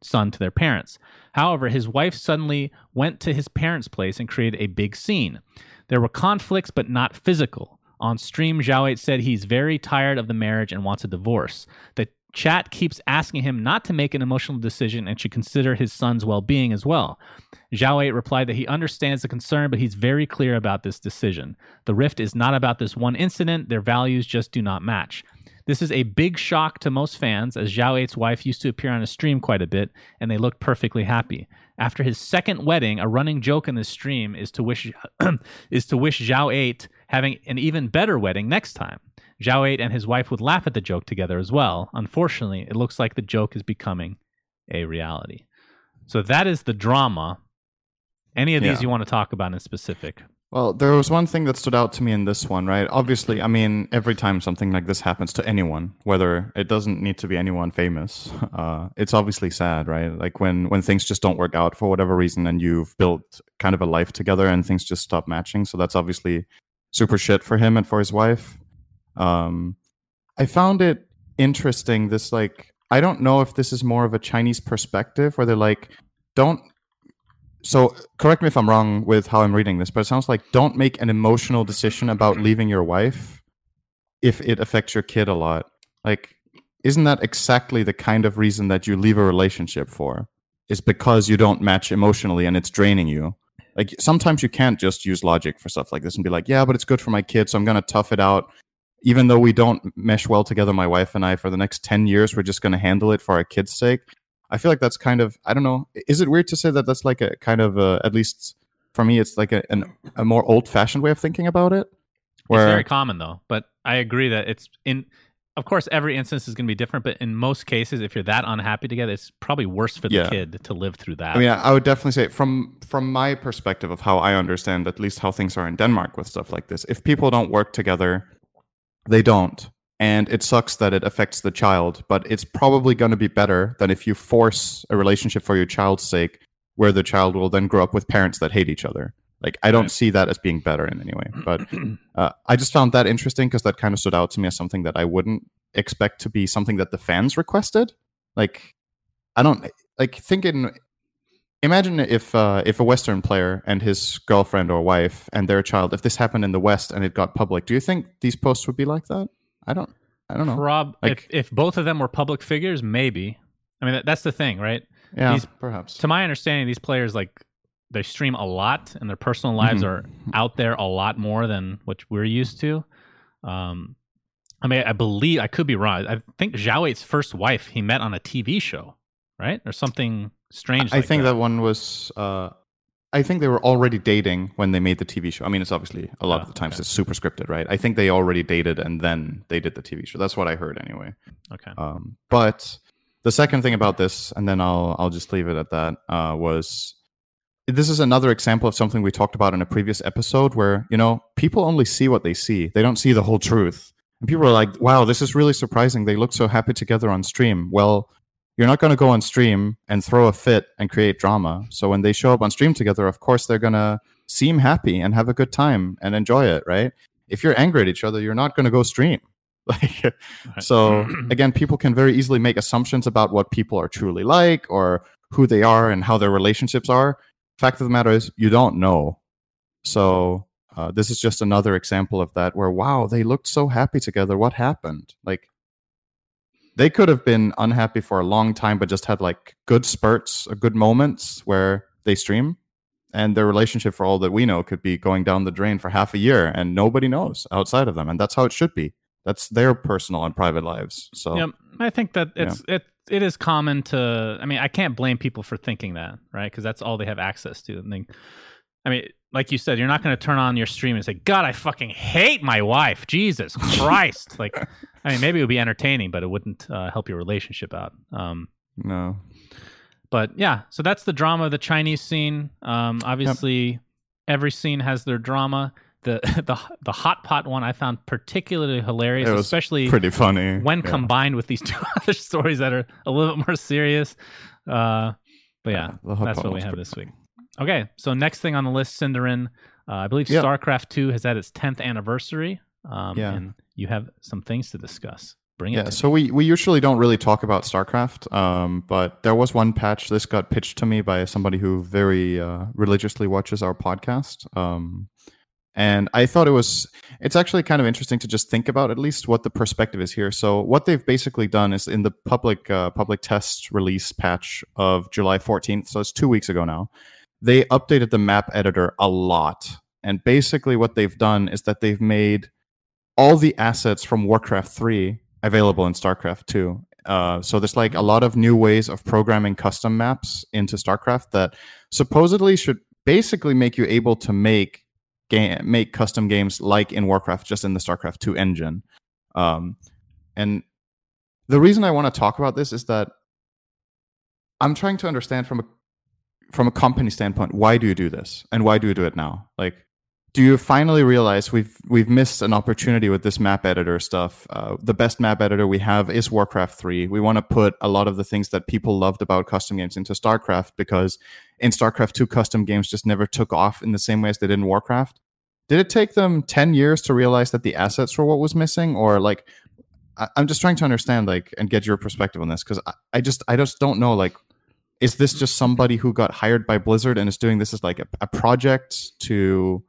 son to their parents. However, his wife suddenly went to his parents' place and created a big scene. There were conflicts, but not physical. On stream, Zhao eight said he's very tired of the marriage and wants a divorce. The chat keeps asking him not to make an emotional decision and should consider his son's well-being as well. Zhao eight replied that he understands the concern, but he's very clear about this decision. The rift is not about this one incident. Their values just do not match. This is a big shock to most fans, as Zhao eight's wife used to appear on a stream quite a bit, and they looked perfectly happy. After his second wedding, a running joke in this stream is to wish is to wish Zhao eight having an even better wedding next time. Zhao eight and his wife would laugh at the joke together as well. Unfortunately, it looks like the joke is becoming a reality. So that is the drama. Any of these yeah. you want to talk about in specific? Well, there was one thing that stood out to me in this one, right? Obviously, I mean, every time something like this happens to anyone, whether it doesn't need to be anyone famous, uh, it's obviously sad, right? Like when, when things just don't work out for whatever reason and you've built kind of a life together and things just stop matching. So that's obviously super shit for him and for his wife. Um, I found it interesting, this like, I don't know if this is more of a Chinese perspective where they're like, don't... So correct me if I'm wrong with how I'm reading this, but it sounds like don't make an emotional decision about leaving your wife if it affects your kid a lot. Like, isn't that exactly the kind of reason that you leave a relationship for? Is because you don't match emotionally and it's draining you. Like, sometimes you can't just use logic for stuff like this and be like, yeah, but it's good for my kid, so I'm going to tough it out. Even though we don't mesh well together, my wife and I, for the next ten years, we're just going to handle it for our kids' sake. I feel like that's kind of, I don't know, is it weird to say that that's like a kind of, a, at least for me, it's like a an, a more old-fashioned way of thinking about it? Where... It's very common, though, but I agree that it's, in. of course, every instance is going to be different, but in most cases, if you're that unhappy together, it's probably worse for the yeah. kid to live through that. I mean, I would definitely say, from from my perspective of how I understand, at least how things are in Denmark with stuff like this, if people don't work together, they don't. And it sucks that it affects the child, but it's probably going to be better than if you force a relationship for your child's sake, where the child will then grow up with parents that hate each other. Like, I don't see that as being better in any way. But uh, I just found that interesting because that kind of stood out to me as something that I wouldn't expect to be something that the fans requested. Like, I don't like thinking. Imagine if uh, if a Western player and his girlfriend or wife and their child, if this happened in the West and it got public, do you think these posts would be like that? I don't I don't know. Rob, like, if, if both of them were public figures, maybe. I mean, that, that's the thing, right? Yeah, these, perhaps. To my understanding, these players, like, they stream a lot, and their personal lives mm-hmm. are out there a lot more than what we're used to. Um, I mean, I believe, I could be wrong. I think Zhao eight's first wife he met on a T V show, right? Or something strange I like think that. that one was... Uh, I think they were already dating when they made the T V show. I mean, it's obviously a lot oh, of the times okay. it's super scripted, right? I think they already dated and then they did the T V show. That's what I heard anyway. Okay. Um, but the second thing about this, and then I'll I'll just leave it at that, uh, was this is another example of something we talked about in a previous episode where, you know, people only see what they see. They don't see the whole truth. And people are like, wow, this is really surprising. They look so happy together on stream. Well, you're not going to go on stream and throw a fit and create drama. So when they show up on stream together, of course, they're going to seem happy and have a good time and enjoy it, right? If you're angry at each other, you're not going to go stream. Like, so again, people can very easily make assumptions about what people are truly like or who they are and how their relationships are. Fact of the matter is, you don't know. So uh, this is just another example of that where, wow, they looked so happy together. What happened? Like, they could have been unhappy for a long time, but just had like good spurts, or good moments where they stream. and their relationship, for all that we know, could be going down the drain for half a year, and nobody knows outside of them. And that's how it should be. That's their personal and private lives. So yeah, I think that it's yeah. it it is common to. I mean, I can't blame people for thinking that, right? Because that's all they have access to. And they, I mean, like you said, you're not going to turn on your stream and say, "God, I fucking hate my wife." Jesus Christ! Like, I mean, maybe it would be entertaining, but it wouldn't uh, help your relationship out. Um, no. But yeah, so that's the drama of the Chinese scene. Um, obviously, yep. every scene has their drama. The the the hot pot one I found particularly hilarious, it was especially pretty funny when yeah. combined with these two other stories that are a little bit more serious. Uh, but yeah, yeah that's what we have this week. Funny. Okay, so next thing on the list, Cinderat. Uh, I believe yep. StarCraft two has had its tenth anniversary, um, yeah. and you have some things to discuss. Bring it. Yeah, so me. we we usually don't really talk about StarCraft, um, but there was one patch. This got pitched to me by somebody who very uh, religiously watches our podcast. Um, And I thought it was, it's actually kind of interesting to just think about at least what the perspective is here. So what they've basically done is in the public uh, public test release patch of July fourteenth, so it's two weeks ago now, they updated the map editor a lot. And basically what they've done is that they've made all the assets from Warcraft three available in StarCraft two. Uh, so there's like a lot of new ways of programming custom maps into StarCraft that supposedly should basically make you able to make Game, make custom games like in Warcraft, just in the StarCraft two engine. Um, and the reason I want to talk about this is that I'm trying to understand from a from a company standpoint, why do you do this, and why do you do it now? Like, do you finally realize we've we've missed an opportunity with this map editor stuff? Uh, the best map editor we have is Warcraft three. We want to put a lot of the things that people loved about custom games into StarCraft, because in StarCraft two, custom games just never took off in the same way as they did in Warcraft. Did it take them ten years to realize that the assets were what was missing? Or like, I, I'm just trying to understand, like, and get your perspective on this, because I, I just I just don't know, like, is this just somebody who got hired by Blizzard and is doing this as like a, a project to...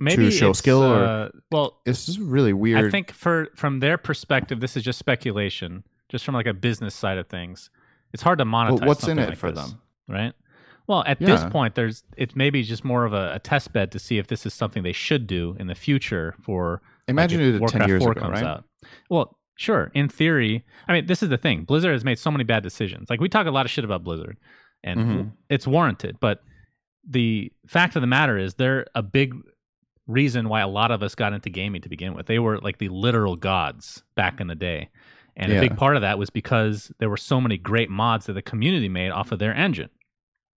Maybe to show skill, or uh, well, it's just really weird. I think for from their perspective, this is just speculation, just from like a business side of things. It's hard to monetize. Well, what's in it like for this, them, right? Well, at yeah. this point, there's it's maybe just more of a, a test bed to see if this is something they should do in the future. For imagine like, it Warcraft ten years four ago, comes right? out. Well, sure, in theory. I mean, this is the thing. Blizzard has made so many bad decisions. Like, we talk a lot of shit about Blizzard, and mm-hmm. it's warranted. But the fact of the matter is, they're a big reason why a lot of us got into gaming to begin with. They were like the literal gods back in the day. And yeah. a big part of that was because there were so many great mods that the community made off of their engine.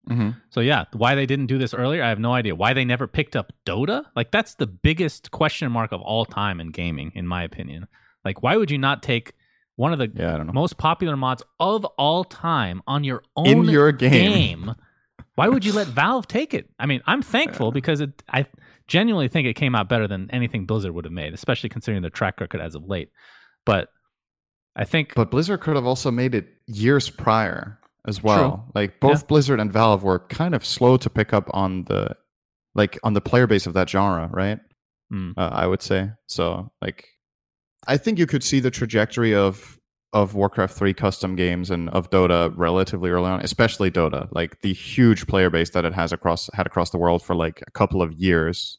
Mm-hmm. So yeah, why they didn't do this earlier, I have no idea. Why they never picked up Dota? Like, that's the biggest question mark of all time in gaming, in my opinion. Like, why would you not take one of the yeah, I don't know. most popular mods of all time on your own in your game? game? Why would you let Valve take it? I mean, I'm thankful yeah. because it... I. genuinely think it came out better than anything Blizzard would have made, especially considering their track record as of late. But I think... But Blizzard could have also made it years prior as well. True. Like, both yeah. Blizzard and Valve were kind of slow to pick up on the like on the player base of that genre, right? Mm. Uh, I would say. So, like, I think you could see the trajectory of of Warcraft three custom games and of Dota relatively early on, especially Dota, like the huge player base that it has across had across the world for like a couple of years.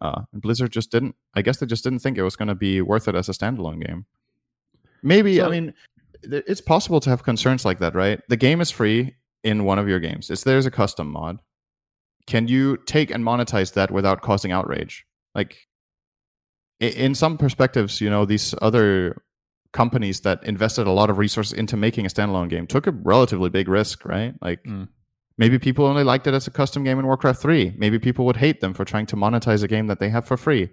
Uh, and Blizzard just didn't, I guess they just didn't think it was going to be worth it as a standalone game. Maybe, so, I mean, th- it's possible to have concerns like that, right? The game is free in one of your games. It's there's a custom mod. Can you take and monetize that without causing outrage? Like, in, in some perspectives, you know, these other companies that invested a lot of resources into making a standalone game took a relatively big risk, right? Like, mm. maybe people only liked it as a custom game in Warcraft three. Maybe people would hate them for trying to monetize a game that they have for free.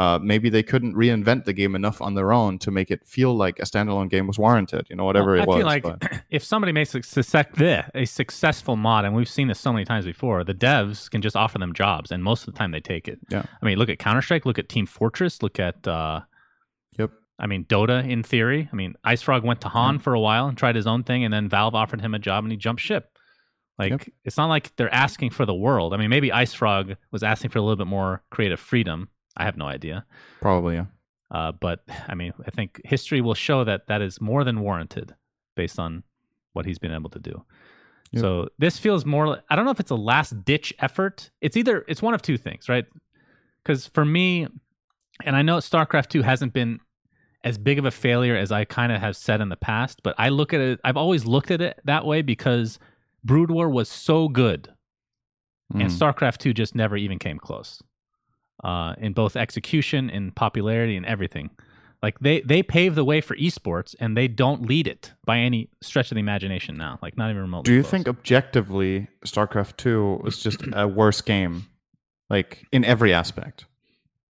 Uh, maybe they couldn't reinvent the game enough on their own to make it feel like a standalone game was warranted, you know, whatever well, it was. I feel like but. if somebody makes a, success, a successful mod, and we've seen this so many times before, the devs can just offer them jobs, and most of the time they take it. Yeah. I mean, look at Counter-Strike, look at Team Fortress, look at... Uh, yep. I mean, Dota in theory. I mean, Ice Frog went to Han mm. for a while and tried his own thing, and then Valve offered him a job and he jumped ship. Like, yep. it's not like they're asking for the world. I mean, maybe Ice Frog was asking for a little bit more creative freedom. I have no idea. Probably, yeah. Uh, but, I mean, I think history will show that that is more than warranted based on what he's been able to do. Yep. So this feels more, I don't know if it's a last ditch effort. It's either, it's one of two things, right? Because for me, and I know StarCraft two hasn't been as big of a failure as I kind of have said in the past, but I look at it, I've always looked at it that way because Brood War was so good mm. and StarCraft two just never even came close uh, in both execution and popularity and everything. Like they, they pave the way for esports and they don't lead it by any stretch of the imagination now. Like not even remotely. Do you close. think objectively StarCraft two was just a worse game, like in every aspect,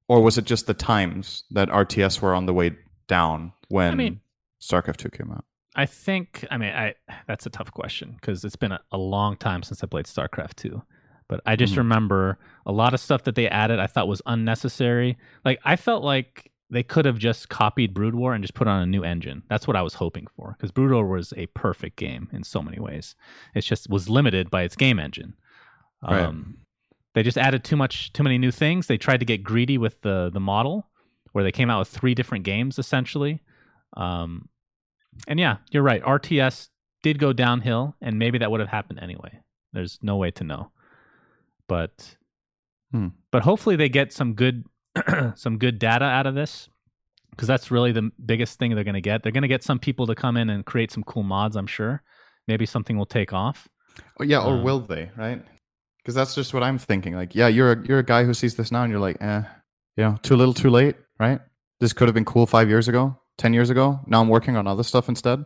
or was it just the times that R T S were on the way down when I mean, StarCraft two came out? I think I mean I that's a tough question because it's been a, a long time since I played StarCraft two. But I just mm-hmm. remember a lot of stuff that they added I thought was unnecessary. Like I felt like they could have just copied Brood War and just put on a new engine. That's what I was hoping for, because Brood War was a perfect game in so many ways. It just was limited by its game engine. Right. Um, they just added too much, too many new things. They tried to get greedy with the the model, where they came out with three different games essentially. Um, and yeah, you're right. R T S did go downhill, and maybe that would have happened anyway. There's no way to know, but hmm. but hopefully they get some good. some good data out of this, because that's really the biggest thing they're going to get. They're going to get some people to come in and create some cool mods, I'm sure. Maybe something will take off. Oh, yeah, or um, will they, right? Because that's just what I'm thinking. Like, yeah, you're a, you're a guy who sees this now and you're like, eh, you know, too little, too late, right? This could have been cool five years ago, ten years ago. Now I'm working on other stuff instead.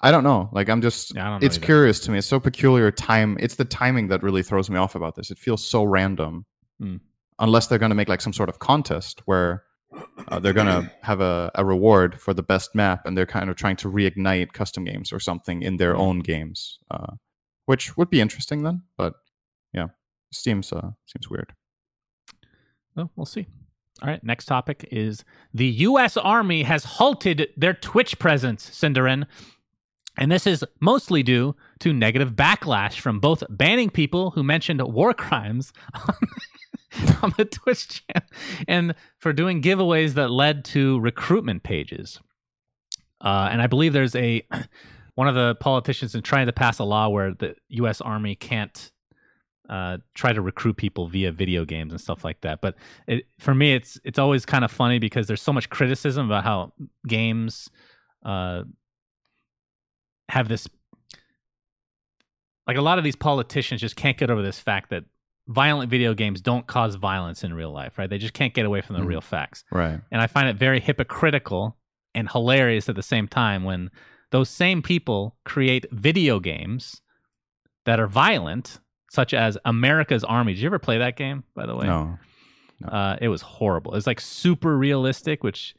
I don't know. Like, I'm just, yeah, I don't know it's either. Curious to me. It's so peculiar time. It's the timing that really throws me off about this. It feels so random. Mm. Unless they're going to make like some sort of contest where uh, they're going to have a, a reward for the best map, and they're kind of trying to reignite custom games or something in their own games, uh, which would be interesting then. But yeah, seems uh, seems weird. Well, we'll see. All right, next topic is the U S Army has halted their Twitch presence, Cinderat. And this is mostly due to negative backlash from both banning people who mentioned war crimes on on the Twitch channel and for doing giveaways that led to recruitment pages. Uh, and I believe there's a one of the politicians in trying to pass a law where the U S Army can't uh, try to recruit people via video games and stuff like that. But it, for me, it's it's always kind of funny because there's so much criticism about how games uh, have this... Like a lot of these politicians just can't get over this fact that violent video games don't cause violence in real life, right? They just can't get away from the mm. real facts. Right. And I find it very hypocritical and hilarious at the same time when those same people create video games that are violent, such as America's Army. Did you ever play that game, by the way? No. no. Uh, it was horrible. It was like super realistic, which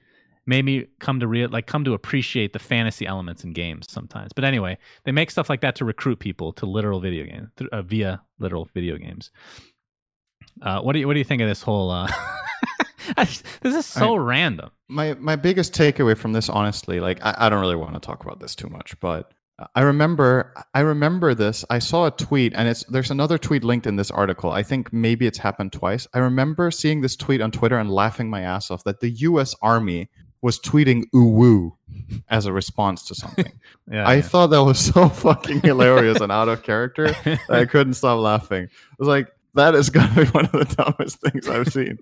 made me come to real like come to appreciate the fantasy elements in games sometimes. But anyway, they make stuff like that to recruit people to literal video games th- uh, via literal video games. Uh, what do you what do you think of this whole? Uh, this is so I, random. My my biggest takeaway from this, honestly, like I, I don't really want to talk about this too much, but I remember I remember this. I saw a tweet, and it's there's another tweet linked in this article. I think maybe it's happened twice. I remember seeing this tweet on Twitter and laughing my ass off that the U S Army was tweeting "ooh-woo" as a response to something. yeah, I yeah. thought that was so fucking hilarious and out of character that I couldn't stop laughing. I was like, that is going to be one of the dumbest things I've seen.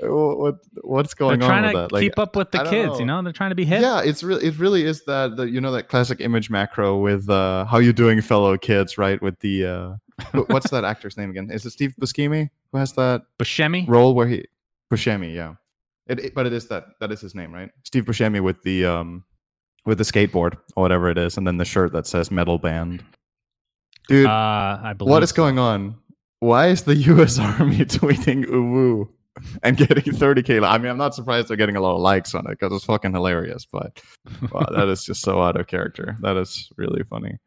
what What's going on with that? They're trying to keep up with the kids, you know? They're trying to be hip. Yeah, it's really, it really is that, the, you know, that classic image macro with uh, how you doing, fellow kids, right? With the, uh, what's that actor's name again? Is it Steve Buscemi who has that? Buscemi? Role where he, Buscemi, yeah. It, it, but it is that that is his name, right? Steve Buscemi with the um, with the skateboard or whatever it is, and then the shirt that says metal band. Dude, uh, I believe what is so. going on? Why is the U S Army tweeting "ooh woo" and getting thirty K? I mean, I'm not surprised they're getting a lot of likes on it because it's fucking hilarious. But wow, that is just so out of character. That is really funny.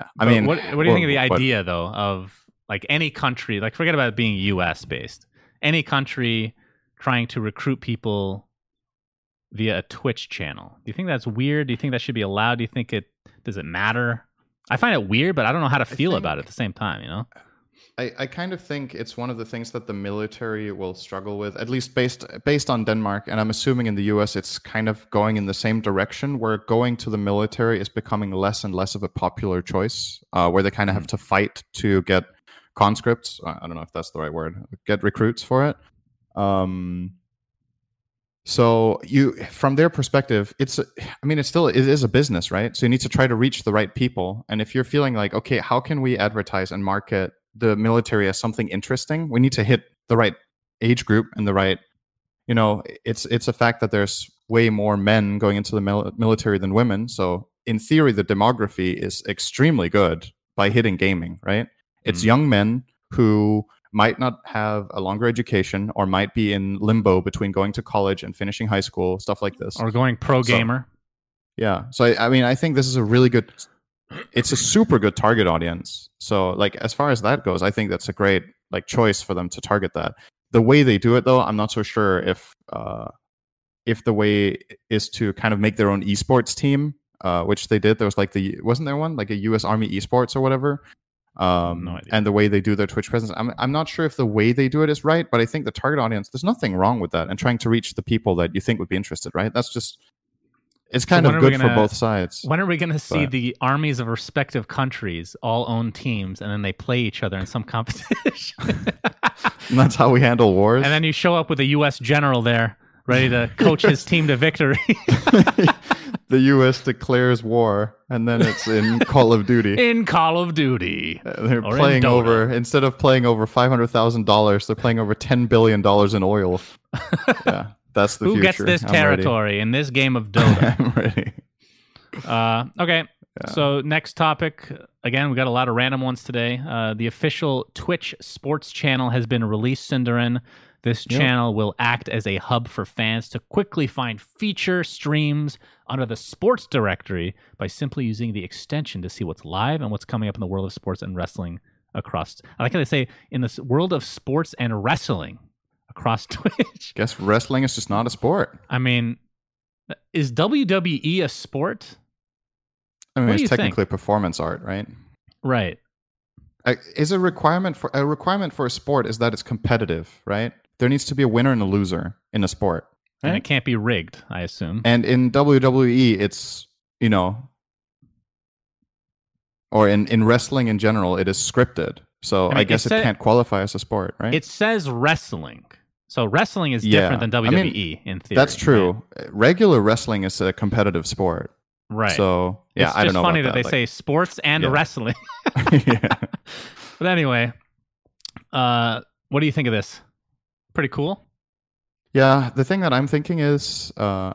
Yeah, I but mean, what, what do you think of the idea what, though of like any country? Like, forget about it being U S based. Any country trying to recruit people via a Twitch channel. Do you think that's weird? Do you think that should be allowed? Do you think it does it matter? I find it weird, but I don't know how to feel think, about it at the same time, you know? I, I kind of think it's one of the things that the military will struggle with, at least based based on Denmark, and I'm assuming in the U S it's kind of going in the same direction, where going to the military is becoming less and less of a popular choice, uh, where they kind of have to fight to get conscripts. I don't know if that's the right word. Get recruits for it. Um, so you, from their perspective, it's, I mean, it's still, it is a business, right? So you need to try to reach the right people. And if you're feeling like, okay, how can we advertise and market the military as something interesting? We need to hit the right age group and the right, you know, it's, it's a fact that there's way more men going into the mil- military than women. So in theory, the demography is extremely good by hitting gaming, right? It's mm-hmm. young men who might not have a longer education or might be in limbo between going to college and finishing high school, stuff like this. Or going pro gamer. So, yeah. So, I, I mean, I think this is a really good, it's a super good target audience. So, like, as far as that goes, I think that's a great, like, choice for them to target that. The way they do it, though, I'm not so sure if, uh, if the way is to kind of make their own esports team, uh, which they did. There was like the, wasn't there one? Like a U S Army esports or whatever. Um, no idea. And the way they do their Twitch presence, I'm I'm not sure if the way they do it is right, but I think the target audience, there's nothing wrong with that, and trying to reach the people that you think would be interested, right? That's just, it's kind so of good gonna, for both sides. When are we going to see the armies of respective countries all own teams, and then they play each other in some competition? And that's how we handle wars. And then you show up with a U S general there, ready to coach his team to victory. The U S declares war, and then it's in Call of Duty. In Call of Duty. Uh, they're or playing in over, instead of playing over five hundred thousand dollars, they're playing over ten billion dollars in oil. Yeah, that's the Who future. Who gets this I'm territory ready. In this game of Dota? I'm ready. Uh, okay, yeah. So next topic. Again, we got a lot of random ones today. Uh, the official Twitch sports channel has been released, Cinderat. This channel yep. will act as a hub for fans to quickly find feature streams under the sports directory by simply using the extension to see what's live and what's coming up in the world of sports and wrestling across. I like how they say in the world of sports and wrestling across Twitch. Guess wrestling is just not a sport. I mean, is W W E a sport? I mean, what it's technically think? Performance art, right? Right. Uh, is a requirement for a requirement for a sport is that it's competitive, right? There needs to be a winner and a loser in a sport. Right? And it can't be rigged, I assume. And in W W E, it's, you know, or in, in wrestling in general, it is scripted. So I, mean, I guess it, said, it can't qualify as a sport, right? It says wrestling. So wrestling is yeah. different than W W E I mean, in theory. That's true. Right? Regular wrestling is a competitive sport. Right. So, yeah, it's I don't know. It's just funny that, that they like, say sports and yeah. wrestling. yeah. But anyway, uh, what do you think of this? Pretty cool. Yeah, the thing that I'm thinking is uh,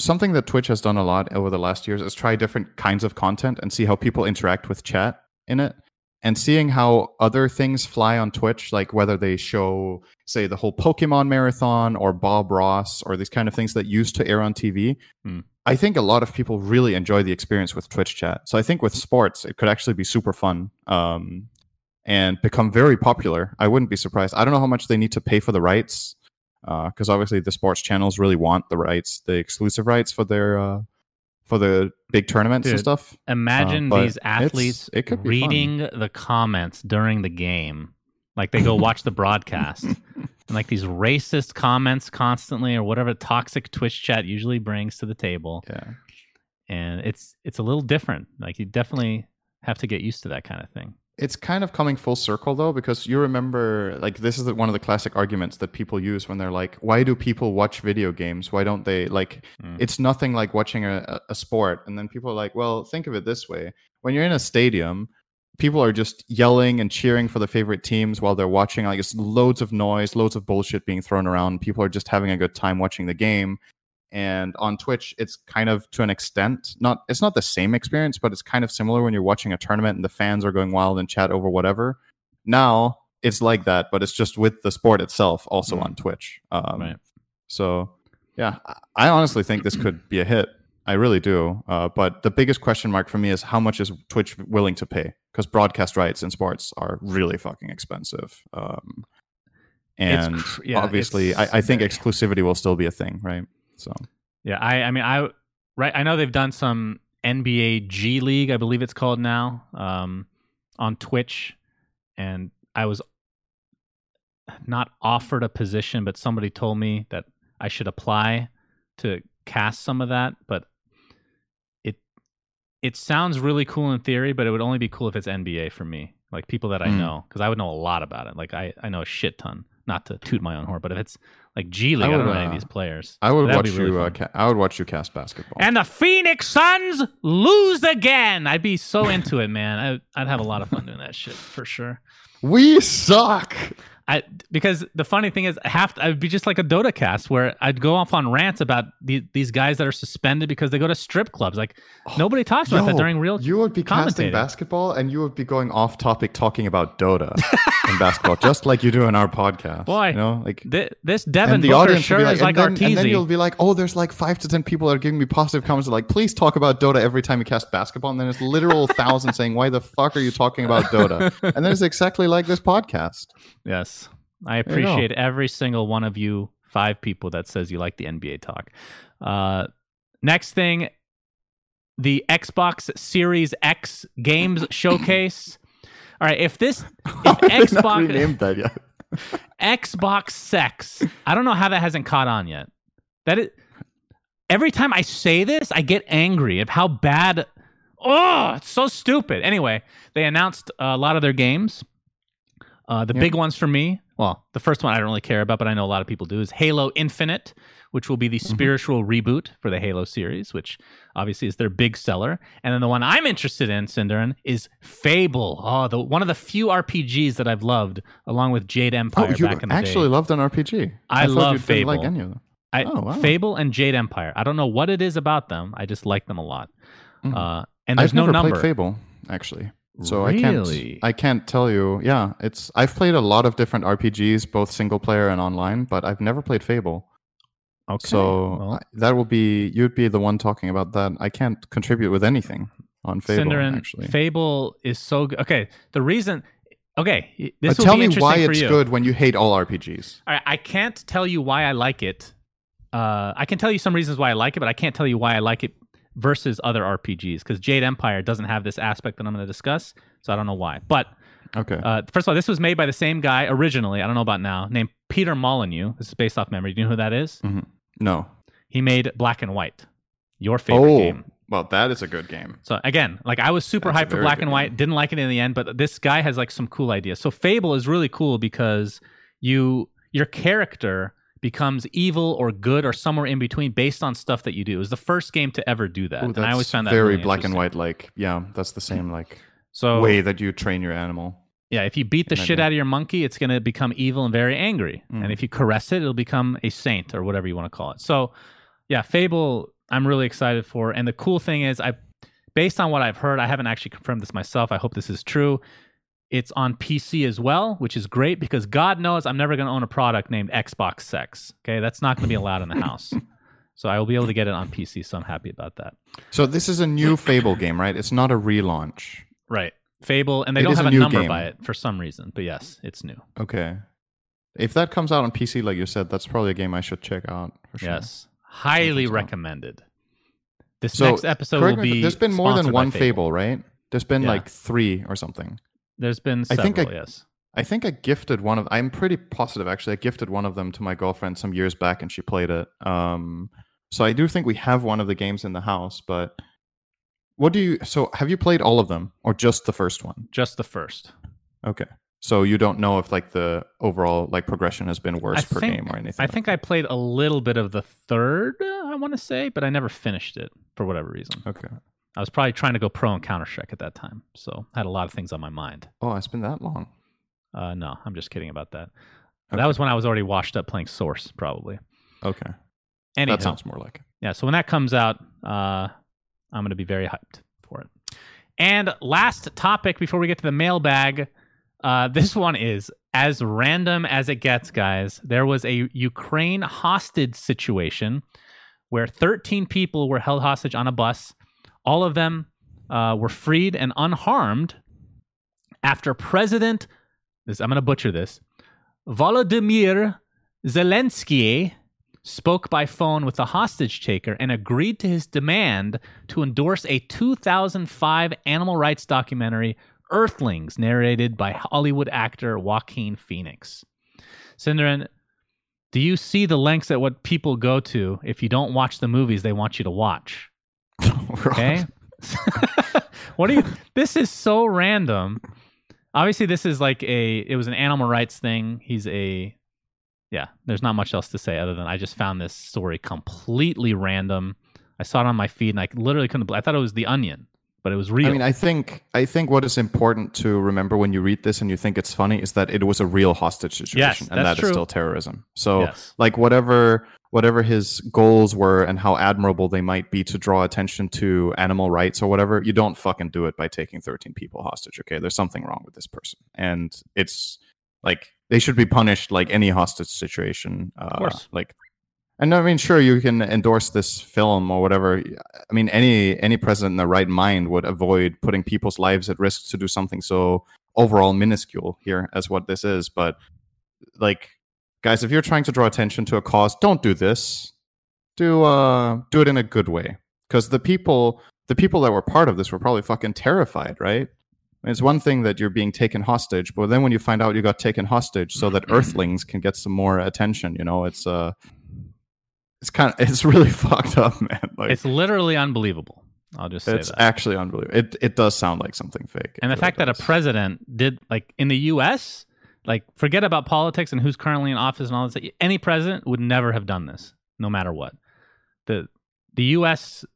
something that Twitch has done a lot over the last years is try different kinds of content and see how people interact with chat in it, and seeing how other things fly on Twitch, like whether they show, say, the whole Pokemon marathon or Bob Ross or these kind of things that used to air on T V. Mm. I think a lot of people really enjoy the experience with Twitch chat. So I think with sports, it could actually be super fun. Um, and become very popular. I wouldn't be surprised. I don't know how much they need to pay for the rights, because uh, obviously the sports channels really want the rights, the exclusive rights for their uh, for the big tournaments Dude, and stuff. Imagine uh, these athletes it could be reading fun. The comments during the game, like they go watch the broadcast, and like these racist comments constantly, or whatever toxic Twitch chat usually brings to the table. Yeah, and it's it's a little different. Like you definitely have to get used to that kind of thing. It's kind of coming full circle, though, because you remember, like, this is one of the classic arguments that people use when they're like, why do people watch video games? Why don't they, like, mm. it's nothing like watching a, a sport. And then people are like, well, think of it this way. When you're in a stadium, people are just yelling and cheering for the favorite teams while they're watching. Like, it's loads of noise, loads of bullshit being thrown around. People are just having a good time watching the game. And on Twitch, it's kind of, to an extent, not it's not the same experience, but it's kind of similar when you're watching a tournament and the fans are going wild and chat over whatever. Now, it's like that, but it's just with the sport itself also mm. on Twitch. Um, right. So, yeah, I honestly think this could be a hit. I really do. Uh, but the biggest question mark for me is how much is Twitch willing to pay? Because broadcast rights in sports are really fucking expensive. Um, and cr- yeah, obviously, I, I think exclusivity will still be a thing, right? So yeah, I, I mean I right I know they've done some N B A G League, I believe it's called now, um, on Twitch, and I was not offered a position, but somebody told me that I should apply to cast some of that. But it it sounds really cool in theory, but it would only be cool if it's N B A for me, like people that I mm. know, because I would know a lot about it. Like I, I know a shit ton. Not to toot my own horn, but if it's like G League, I, would, I don't know uh, any of these players. I would watch really you. Uh, ca- I would watch you cast basketball. And the Phoenix Suns lose again. I'd be so into it, man. I, I'd have a lot of fun doing that shit for sure. We suck. I because the funny thing is, I have to, I'd be just like a Dota cast where I'd go off on rants about the, these guys that are suspended because they go to strip clubs. Like oh, nobody talks about yo, that during real. You would be casting basketball, and you would be going off topic talking about Dota. In basketball, just like you do in our podcast. Boy, you know, like th- this Devin Booker sure like, is like Arteezy. And then you'll be like, oh, there's like five to ten people that are giving me positive comments. They're like, please talk about Dota every time you cast basketball. And then it's literal thousand saying, why the fuck are you talking about Dota? And then it's exactly like this podcast. Yes. I appreciate every single one of you five people that says you like the N B A talk. Uh, next thing, the Xbox Series X games showcase. All right, if this if Xbox renamed that yet. Xbox sex, I don't know how that hasn't caught on yet. That is, every time I say this, I get angry at how bad. Oh, it's so stupid. Anyway, they announced a lot of their games. Uh, the yeah. big ones for me, well, the first one I don't really care about, but I know a lot of people do, is Halo Infinite, which will be the mm-hmm. spiritual reboot for the Halo series, which obviously is their big seller. And then the one I'm interested in, Cinderat, is Fable. Oh, the one of the few R P Gs that I've loved, along with Jade Empire oh, back in the day. You actually loved an R P G. I, I love Fable. Didn't like any of them. I, oh, wow. Fable and Jade Empire. I don't know what it is about them. I just like them a lot. Mm-hmm. Uh, and there's I've no never number. Played Fable, actually. So really? I can't I can't tell you. Yeah, it's I've played a lot of different R P Gs, both single player and online, but I've never played Fable. Okay. So well. that will be you'd be the one talking about that. I can't contribute with anything on Fable Cinderat, actually. Fable is so good. Okay, the reason Okay, this but will tell be me why it's you. good when you hate all R P Gs. All right, I can't tell you why I like it. Uh, I can tell you some reasons why I like it, but I can't tell you why I like it versus other R P Gs, because Jade Empire doesn't have this aspect that I'm going to discuss, so I don't know why. But okay, uh, first of all, this was made by the same guy originally, I don't know about now, named Peter Molyneux. This is based off memory. Do you know who that is? Mm-hmm. No. He made Black and White, your favorite oh, game. Well, that is a good game. So again, like I was super That's hyped for Black and White, game. Didn't like it in the end, but this guy has like some cool ideas. So Fable is really cool because you your character becomes evil or good or somewhere in between based on stuff that you do. It was the first game to ever do that. Ooh, and I always found that very really Black and White like. Yeah, that's the same like so, way that you train your animal. Yeah, if you beat the shit out of your monkey, it's going to become evil and very angry. Mm. And if you caress it, it'll become a saint or whatever you want to call it. So yeah, Fable, I'm really excited for. And the cool thing is, I, based on what I've heard, I haven't actually confirmed this myself. I hope this is true. It's on P C as well, which is great because God knows I'm never going to own a product named Xbox Sex. Okay, that's not going to be allowed in the house. So I will be able to get it on P C, so I'm happy about that. So this is a new Fable game, right? It's not a relaunch. Right. Fable, and they it don't have a, a number game. by it for some reason. But yes, it's new. Okay. If that comes out on P C, like you said, that's probably a game I should check out. For sure. Yes. Highly recommended. This so, next episode will be There's been more than one Fable. Fable, right? There's been yeah. like three or something. There's been several, I think I, yes. I think I gifted one of... I'm pretty positive, actually. I gifted one of them to my girlfriend some years back, and she played it. Um, so I do think we have one of the games in the house, but... What do you... So have you played all of them, or just the first one? Just the first. Okay. So you don't know if like the overall like progression has been worse I per think, game or anything? I like think that. I played a little bit of the third, I want to say, but I never finished it for whatever reason. Okay. I was probably trying to go pro in Counter-Strike at that time, so I had a lot of things on my mind. Oh, it's been that long. Uh, no, I'm just kidding about that. Okay. That was when I was already washed up playing Source, probably. Okay. Anyhow, that sounds more like it. Yeah, so when that comes out, uh, I'm going to be very hyped for it. And last topic before we get to the mailbag, uh, this one is as random as it gets, guys. There was a Ukraine hostage situation where thirteen people were held hostage on a bus. All of them uh, were freed and unharmed after President, this, I'm going to butcher this, Volodymyr Zelensky spoke by phone with the hostage taker and agreed to his demand to endorse a two thousand five animal rights documentary, Earthlings, narrated by Hollywood actor Joaquin Phoenix. Cinderat, do you see the lengths at what people go to if you don't watch the movies they want you to watch? Okay. What do you? This is so random. Obviously, this is like a. It was an animal rights thing. He's a. Yeah, there's not much else to say other than I just found this story completely random. I saw it on my feed and I literally couldn't. I thought it was The Onion, but it was real. I mean, I think I think what is important to remember when you read this and you think it's funny is that it was a real hostage situation, yes, that's and that true. Is still terrorism. So, yes. like whatever whatever his goals were and how admirable they might be to draw attention to animal rights or whatever, you don't fucking do it by taking thirteen people hostage. Okay, there's something wrong with this person, and it's like they should be punished like any hostage situation. Uh, of course, like. And I mean, sure, you can endorse this film or whatever. I mean, any any president in their right mind would avoid putting people's lives at risk to do something so overall minuscule here as what this is. But, like, guys, if you're trying to draw attention to a cause, don't do this. Do uh, do it in a good way. Because the people, the people that were part of this were probably fucking terrified, right? I mean, it's one thing that you're being taken hostage, but then when you find out you got taken hostage so that Earthlings can get some more attention, you know, it's... Uh, It's kind of, it's really fucked up, man. Like, it's literally unbelievable. I'll just say it's that. It's actually unbelievable. It it does sound like something fake. And the fact that a president did, like, in the U S, like, forget about politics and who's currently in office and all this. Any president would never have done this, no matter what. The The U S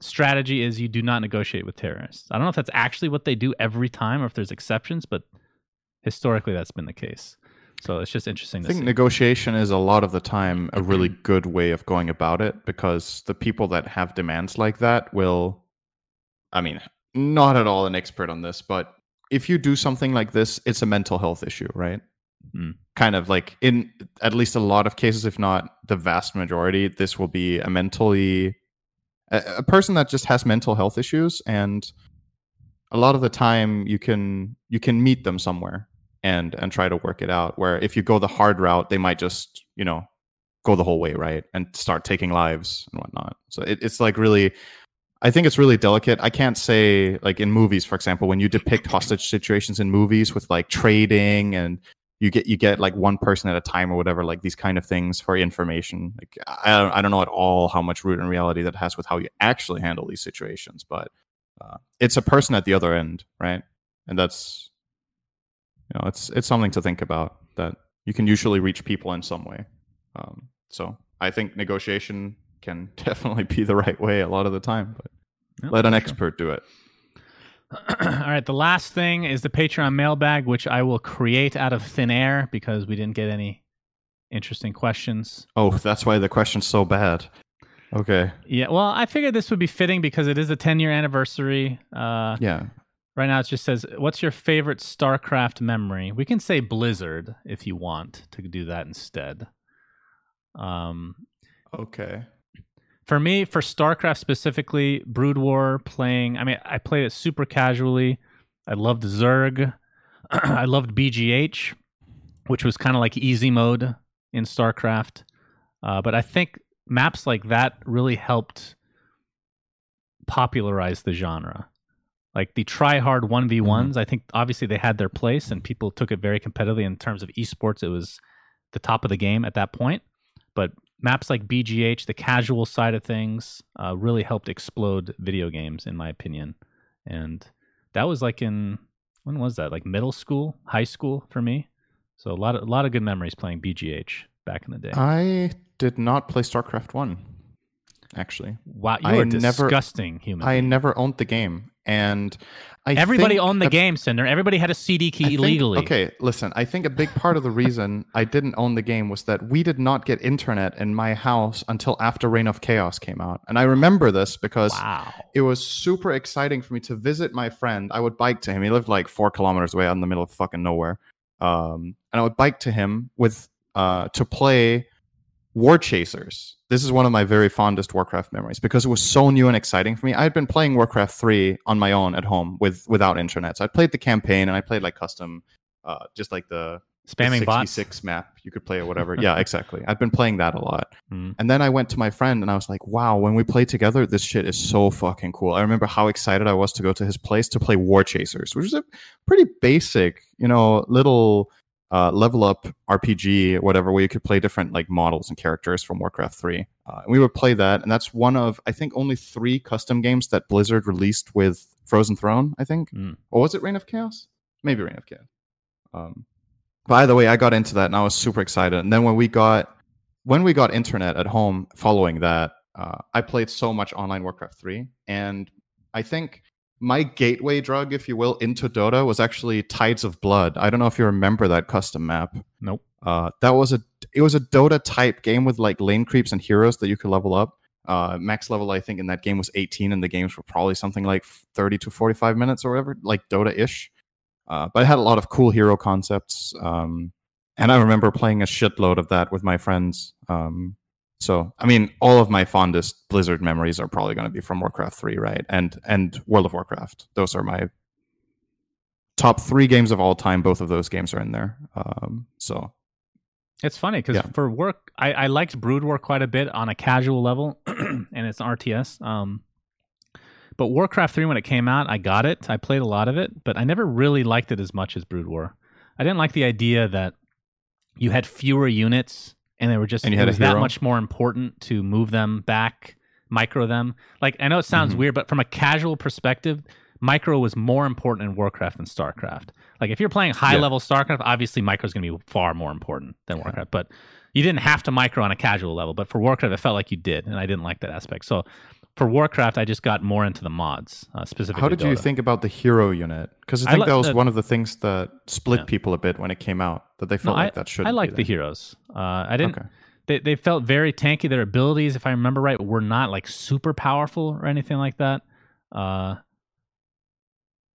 strategy is you do not negotiate with terrorists. I don't know if that's actually what they do every time or if there's exceptions, but historically that's been the case. So it's just interesting. I think negotiation is a lot of the time a really good way of going about it because the people that have demands like that will, I mean, not at all an expert on this, but if you do something like this, it's a mental health issue, right? Mm. Kind of like in at least a lot of cases, if not the vast majority, this will be a mentally, a, a person that just has mental health issues. And a lot of the time you can, you can meet them somewhere. And and try to work it out. Where if you go the hard route, they might just, you know, go the whole way, right? And start taking lives and whatnot. So it, it's like really, I think it's really delicate. I can't say, like in movies, for example, when you depict hostage situations in movies with like trading and you get you get like one person at a time or whatever, like these kind of things for information. Like I don't, I don't know at all how much root in reality that has with how you actually handle these situations, but uh, it's a person at the other end, right? And that's. You know, it's it's something to think about that you can usually reach people in some way. Um, so I think negotiation can definitely be the right way a lot of the time, but yep, let an sure. expert do it. All right. The last thing is the Patreon mailbag, which I will create out of thin air because we didn't get any interesting questions. Oh, that's why the question's so bad. Okay. Yeah. Well, I figured this would be fitting because it is the ten-year anniversary. Uh, yeah. Right now, it just says, what's your favorite StarCraft memory? We can say Blizzard if you want to do that instead. Um, okay. For me, for StarCraft specifically, Brood War playing. I mean, I played it super casually. I loved Zerg. I loved B G H, which was kind of like easy mode in StarCraft. Uh, but I think maps like that really helped popularize the genre. Like the try-hard one v ones, mm-hmm. I think obviously they had their place and people took it very competitively. In terms of esports, it was the top of the game at that point. But maps like B G H, the casual side of things, uh, really helped explode video games, in my opinion. And that was like in, when was that? Like middle school, high school for me. So a lot of, a lot of good memories playing B G H back in the day. I did not play StarCraft one, actually. Wow, you were a disgusting human being. I never owned the game. And I everybody think owned the a, game, Cinder. Everybody had a C D key I illegally. Think, okay, listen. I think a big part of the reason I didn't own the game was that we did not get internet in my house until after Reign of Chaos came out. And I remember this because wow. it was super exciting for me to visit my friend. I would bike to him. He lived like four kilometers away out in the middle of fucking nowhere. Um, and I would bike to him with uh, to play War Chasers. This is one of my very fondest Warcraft memories because it was so new and exciting for me. I had been playing Warcraft three on my own at home with without internet. So I played the campaign and I played like custom, uh, just like the spamming bots. sixty-six map, you could play it whatever. Yeah, exactly. I've been playing that a lot. Mm. And then I went to my friend and I was like, wow, when we play together, this shit is so fucking cool. I remember how excited I was to go to his place to play War Chasers, which is a pretty basic, you know, little uh, level up R P G, whatever, where you could play different like models and characters from Warcraft three. Uh, and we would play that. And that's one of, I think, only three custom games that Blizzard released with Frozen Throne, I think. Mm. Or was it Reign of Chaos? Maybe Reign of Chaos. Um, By the way, I got into that and I was super excited. And then when we got when we got internet at home following that, uh, I played so much online Warcraft three. And I think my gateway drug, if you will, into Dota was actually Tides of Blood. I don't know if you remember that custom map. Nope. Uh, that was a it was a Dota type game with like lane creeps and heroes that you could level up. Uh, max level, I think, in that game was eighteen, and the games were probably something like thirty to forty-five minutes or whatever, like Dota-ish. Uh, but it had a lot of cool hero concepts. Um, and I remember playing a shitload of that with my friends. Um, so, I mean, all of my fondest Blizzard memories are probably going to be from Warcraft three, right? And and World of Warcraft. Those are my top three games of all time. Both of those games are in there. Um, so it's funny because yeah. for work, I, I liked Brood War quite a bit on a casual level. And it's an R T S. Um But Warcraft three, when it came out, I got it. I played a lot of it, but I never really liked it as much as Brood War. I didn't like the idea that you had fewer units and they were just it was that much more important to move them back, micro them. Like, I know it sounds mm-hmm. weird, but from a casual perspective, micro was more important in Warcraft than StarCraft. Like, if you're playing high-level yeah. StarCraft, obviously micro is going to be far more important than Warcraft, yeah. but you didn't have to micro on a casual level. But for Warcraft, it felt like you did, and I didn't like that aspect. So for Warcraft, I just got more into the mods, uh, specifically. How did Dota. You think about the hero unit? Because I think I li- that was the, one of the things that split yeah. people a bit when it came out, that they felt no, like I, that should. I liked be the heroes. Uh, I didn't. Okay. They they felt very tanky. Their abilities, if I remember right, were not like super powerful or anything like that. Uh,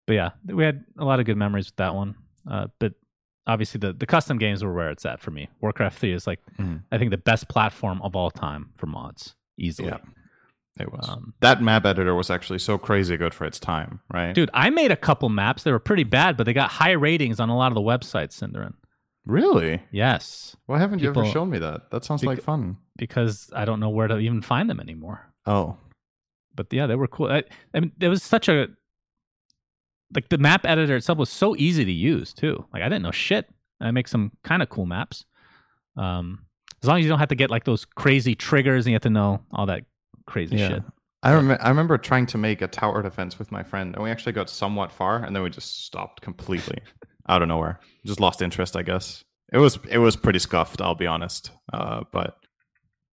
but yeah, we had a lot of good memories with that one. Uh, but obviously, the the custom games were where it's at for me. Warcraft three is like mm-hmm. I think the best platform of all time for mods, easily. Yeah. It was. Um, that map editor was actually so crazy good for its time, right? Dude, I made a couple maps. They were pretty bad, but they got high ratings on a lot of the websites, Cinderat. Really? Yes. Why haven't People, you ever shown me that? That sounds beca- like fun. Because I don't know where to even find them anymore. Oh. But yeah, they were cool. I, I mean, there was such a... Like, the map editor itself was so easy to use, too. Like, I didn't know shit. I make some kind of cool maps. Um, as long as you don't have to get, like, those crazy triggers and you have to know all that crazy yeah. shit. I remember I remember trying to make a tower defense with my friend, and we actually got somewhat far, and then we just stopped completely out of nowhere. Just lost interest, I guess. It was it was pretty scuffed, I'll be honest. Uh, but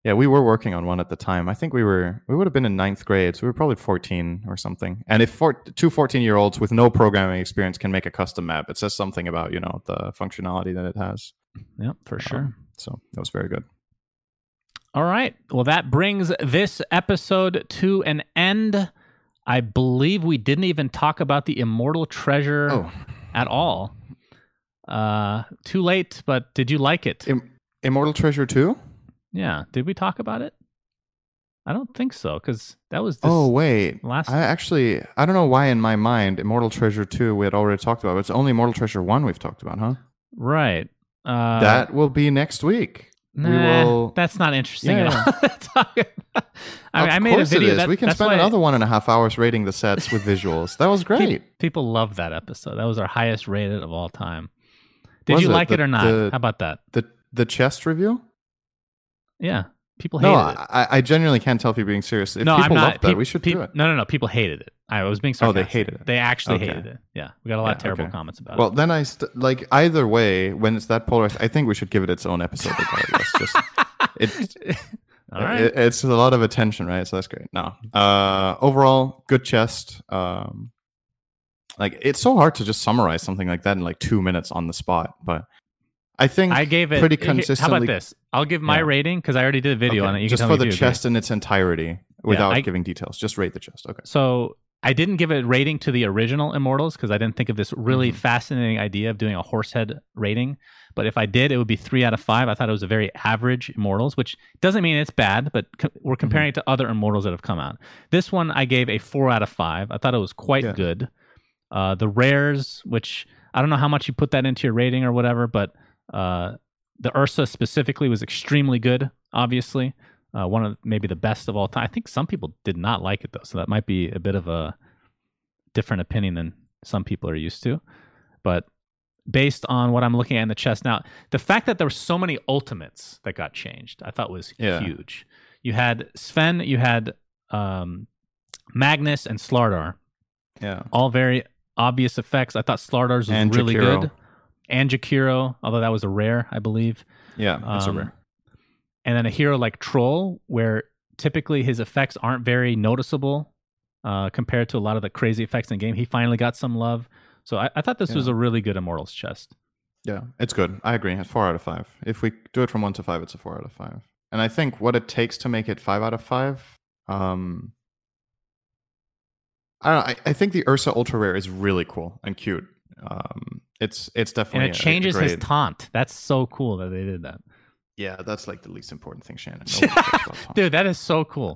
yeah, we were working on one at the time. I think we were we would have been in ninth grade, so we were probably fourteen or something. And if four, two fourteen-year-olds with no programming experience can make a custom map, it says something about, you know, the functionality that it has. Yeah, for sure. Um, so that was very good. All right. Well, that brings this episode to an end. I believe we didn't even talk about the Immortal Treasure oh. at all. Uh, too late, but did you like it? Im- Immortal Treasure two? Yeah. Did we talk about it? I don't think so, because that was this oh, wait. Last I actually, I don't know why in my mind, Immortal Treasure two we had already talked about, but it's only Immortal Treasure one we've talked about, huh? Right. Uh, that will be next week. Nah, will... that's not interesting yeah, at all. Yeah. I, mean, I made a video. That, we can spend another I... one and a half hours rating the sets with visuals. That was great. People loved that episode. That was our highest rated of all time. Did was you it? like the, it or not? The, How about that? The the chest review? Yeah, people hated no, it. No, I, I genuinely can't tell if you're being serious. If no, people I'm not, loved pe- that, we should pe- do it. No, no, no. People hated it. I was being sarcastic. Oh, they hated it. They actually okay. hated it. Yeah, we got a lot yeah, of terrible okay. comments about well, it. Well, then I st- like either way, when it's that polarized, I think we should give it its own episode. It's just it, All right. it, it's a lot of attention, right? So that's great. No, uh, overall, good chest. Um, like it's so hard to just summarize something like that in like two minutes on the spot, but I think I gave it pretty consistently. How about this? I'll give my yeah. rating because I already did a video okay. on it. You just for the too, chest okay? in its entirety, without yeah, I, giving details. Just rate the chest. Okay. So I didn't give a rating to the original Immortals because I didn't think of this really mm-hmm. fascinating idea of doing a horsehead rating. But if I did, it would be three out of five. I thought it was a very average Immortals, which doesn't mean it's bad, but co- we're comparing mm-hmm. it to other Immortals that have come out. This one I gave a four out of five. I thought it was quite yeah. good. Uh, the rares, which I don't know how much you put that into your rating or whatever, but Uh, the Ursa specifically was extremely good, obviously. Uh, one of maybe the best of all time. I think some people did not like it, though, so that might be a bit of a different opinion than some people are used to. But based on what I'm looking at in the chest now, the fact that there were so many ultimates that got changed, I thought was yeah. huge. You had Sven, you had um, Magnus, and Slardar. Yeah, all very obvious effects. I thought Slardar's was and really Jakiro. good. And Jakiro, although that was a rare, I believe. Yeah, that's um, a rare. And then a hero like Troll, where typically his effects aren't very noticeable uh, compared to a lot of the crazy effects in the game. He finally got some love. So I, I thought this yeah. was a really good Immortals chest. Yeah, it's good. I agree. It's four out of five. If we do it from one to five, it's a four out of five. And I think what it takes to make it five out of five, um, I don't know, I, I think the Ursa Ultra Rare is really cool and cute. Um, it's it's definitely and it changes a, a his taunt. That's so cool that they did that. Yeah, that's like the least important thing, Shannon. Dude, that is so cool.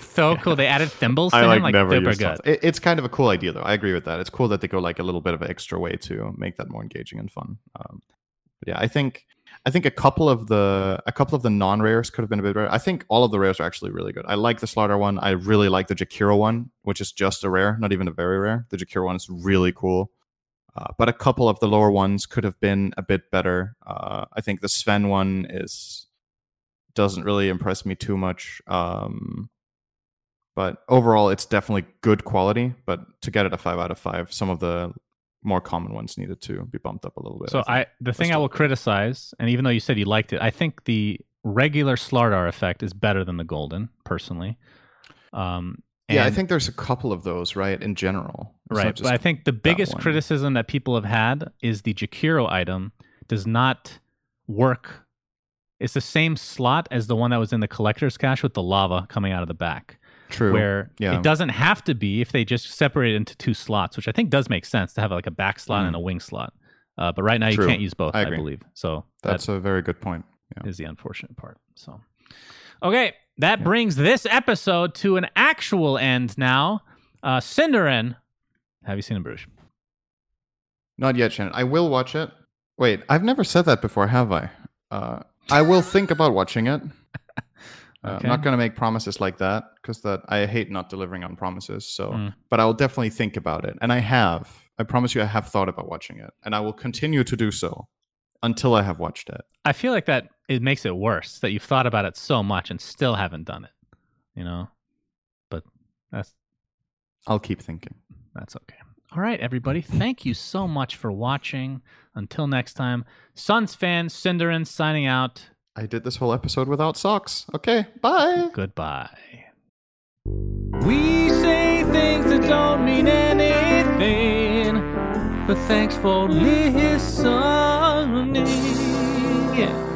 So yeah. cool. They added thimbles to I, like, him. Like, never used good. It, it's kind of a cool idea, though. I agree with that. It's cool that they go like a little bit of an extra way to make that more engaging and fun. Um, yeah, I think I think a couple of the a couple of the non-rares could have been a bit rare. I think all of the rares are actually really good. I like the Slardar one. I really like the Jakiro one, which is just a rare, not even a very rare. The Jakiro one is really cool. Uh, but a couple of the lower ones could have been a bit better. Uh, I think the Sven one is doesn't really impress me too much. Um, but overall, it's definitely good quality. But to get it a five out of five, some of the more common ones needed to be bumped up a little bit. So I, I the thing I will good. criticize, and even though you said you liked it, I think the regular Slardar effect is better than the golden, personally. Um And, yeah, I think there's a couple of those, right, in general. It's right, but I think the biggest that criticism that people have had is the Jakiro item does not work. It's the same slot as the one that was in the collector's cache with the lava coming out of the back. True. Where yeah. it doesn't have to be if they just separate it into two slots, which I think does make sense to have like a back slot mm. and a wing slot. Uh, but right now True. you can't use both, I, I believe. So That's that a very good point. Yeah. Is the unfortunate part. So, okay. That yeah. brings this episode to an actual end now. Uh, Cinderat, have you seen In Bruges? Not yet, Shannon. I will watch it. Wait, I've never said that before, have I? Uh, I will think about watching it. Uh, okay. I'm not going to make promises like that because that I hate not delivering on promises. So, mm. But I will definitely think about it. And I have. I promise you I have thought about watching it. And I will continue to do so until I have watched it. I feel like that it makes it worse that you've thought about it so much and still haven't done it, you know, but that's, I'll keep thinking. That's okay. All right, everybody. Thank you so much for watching. Until next time, Suns fans, Cinderat signing out. I did this whole episode without socks. Okay. Bye. Goodbye. We say things that don't mean anything, but thanks for listening. Yeah.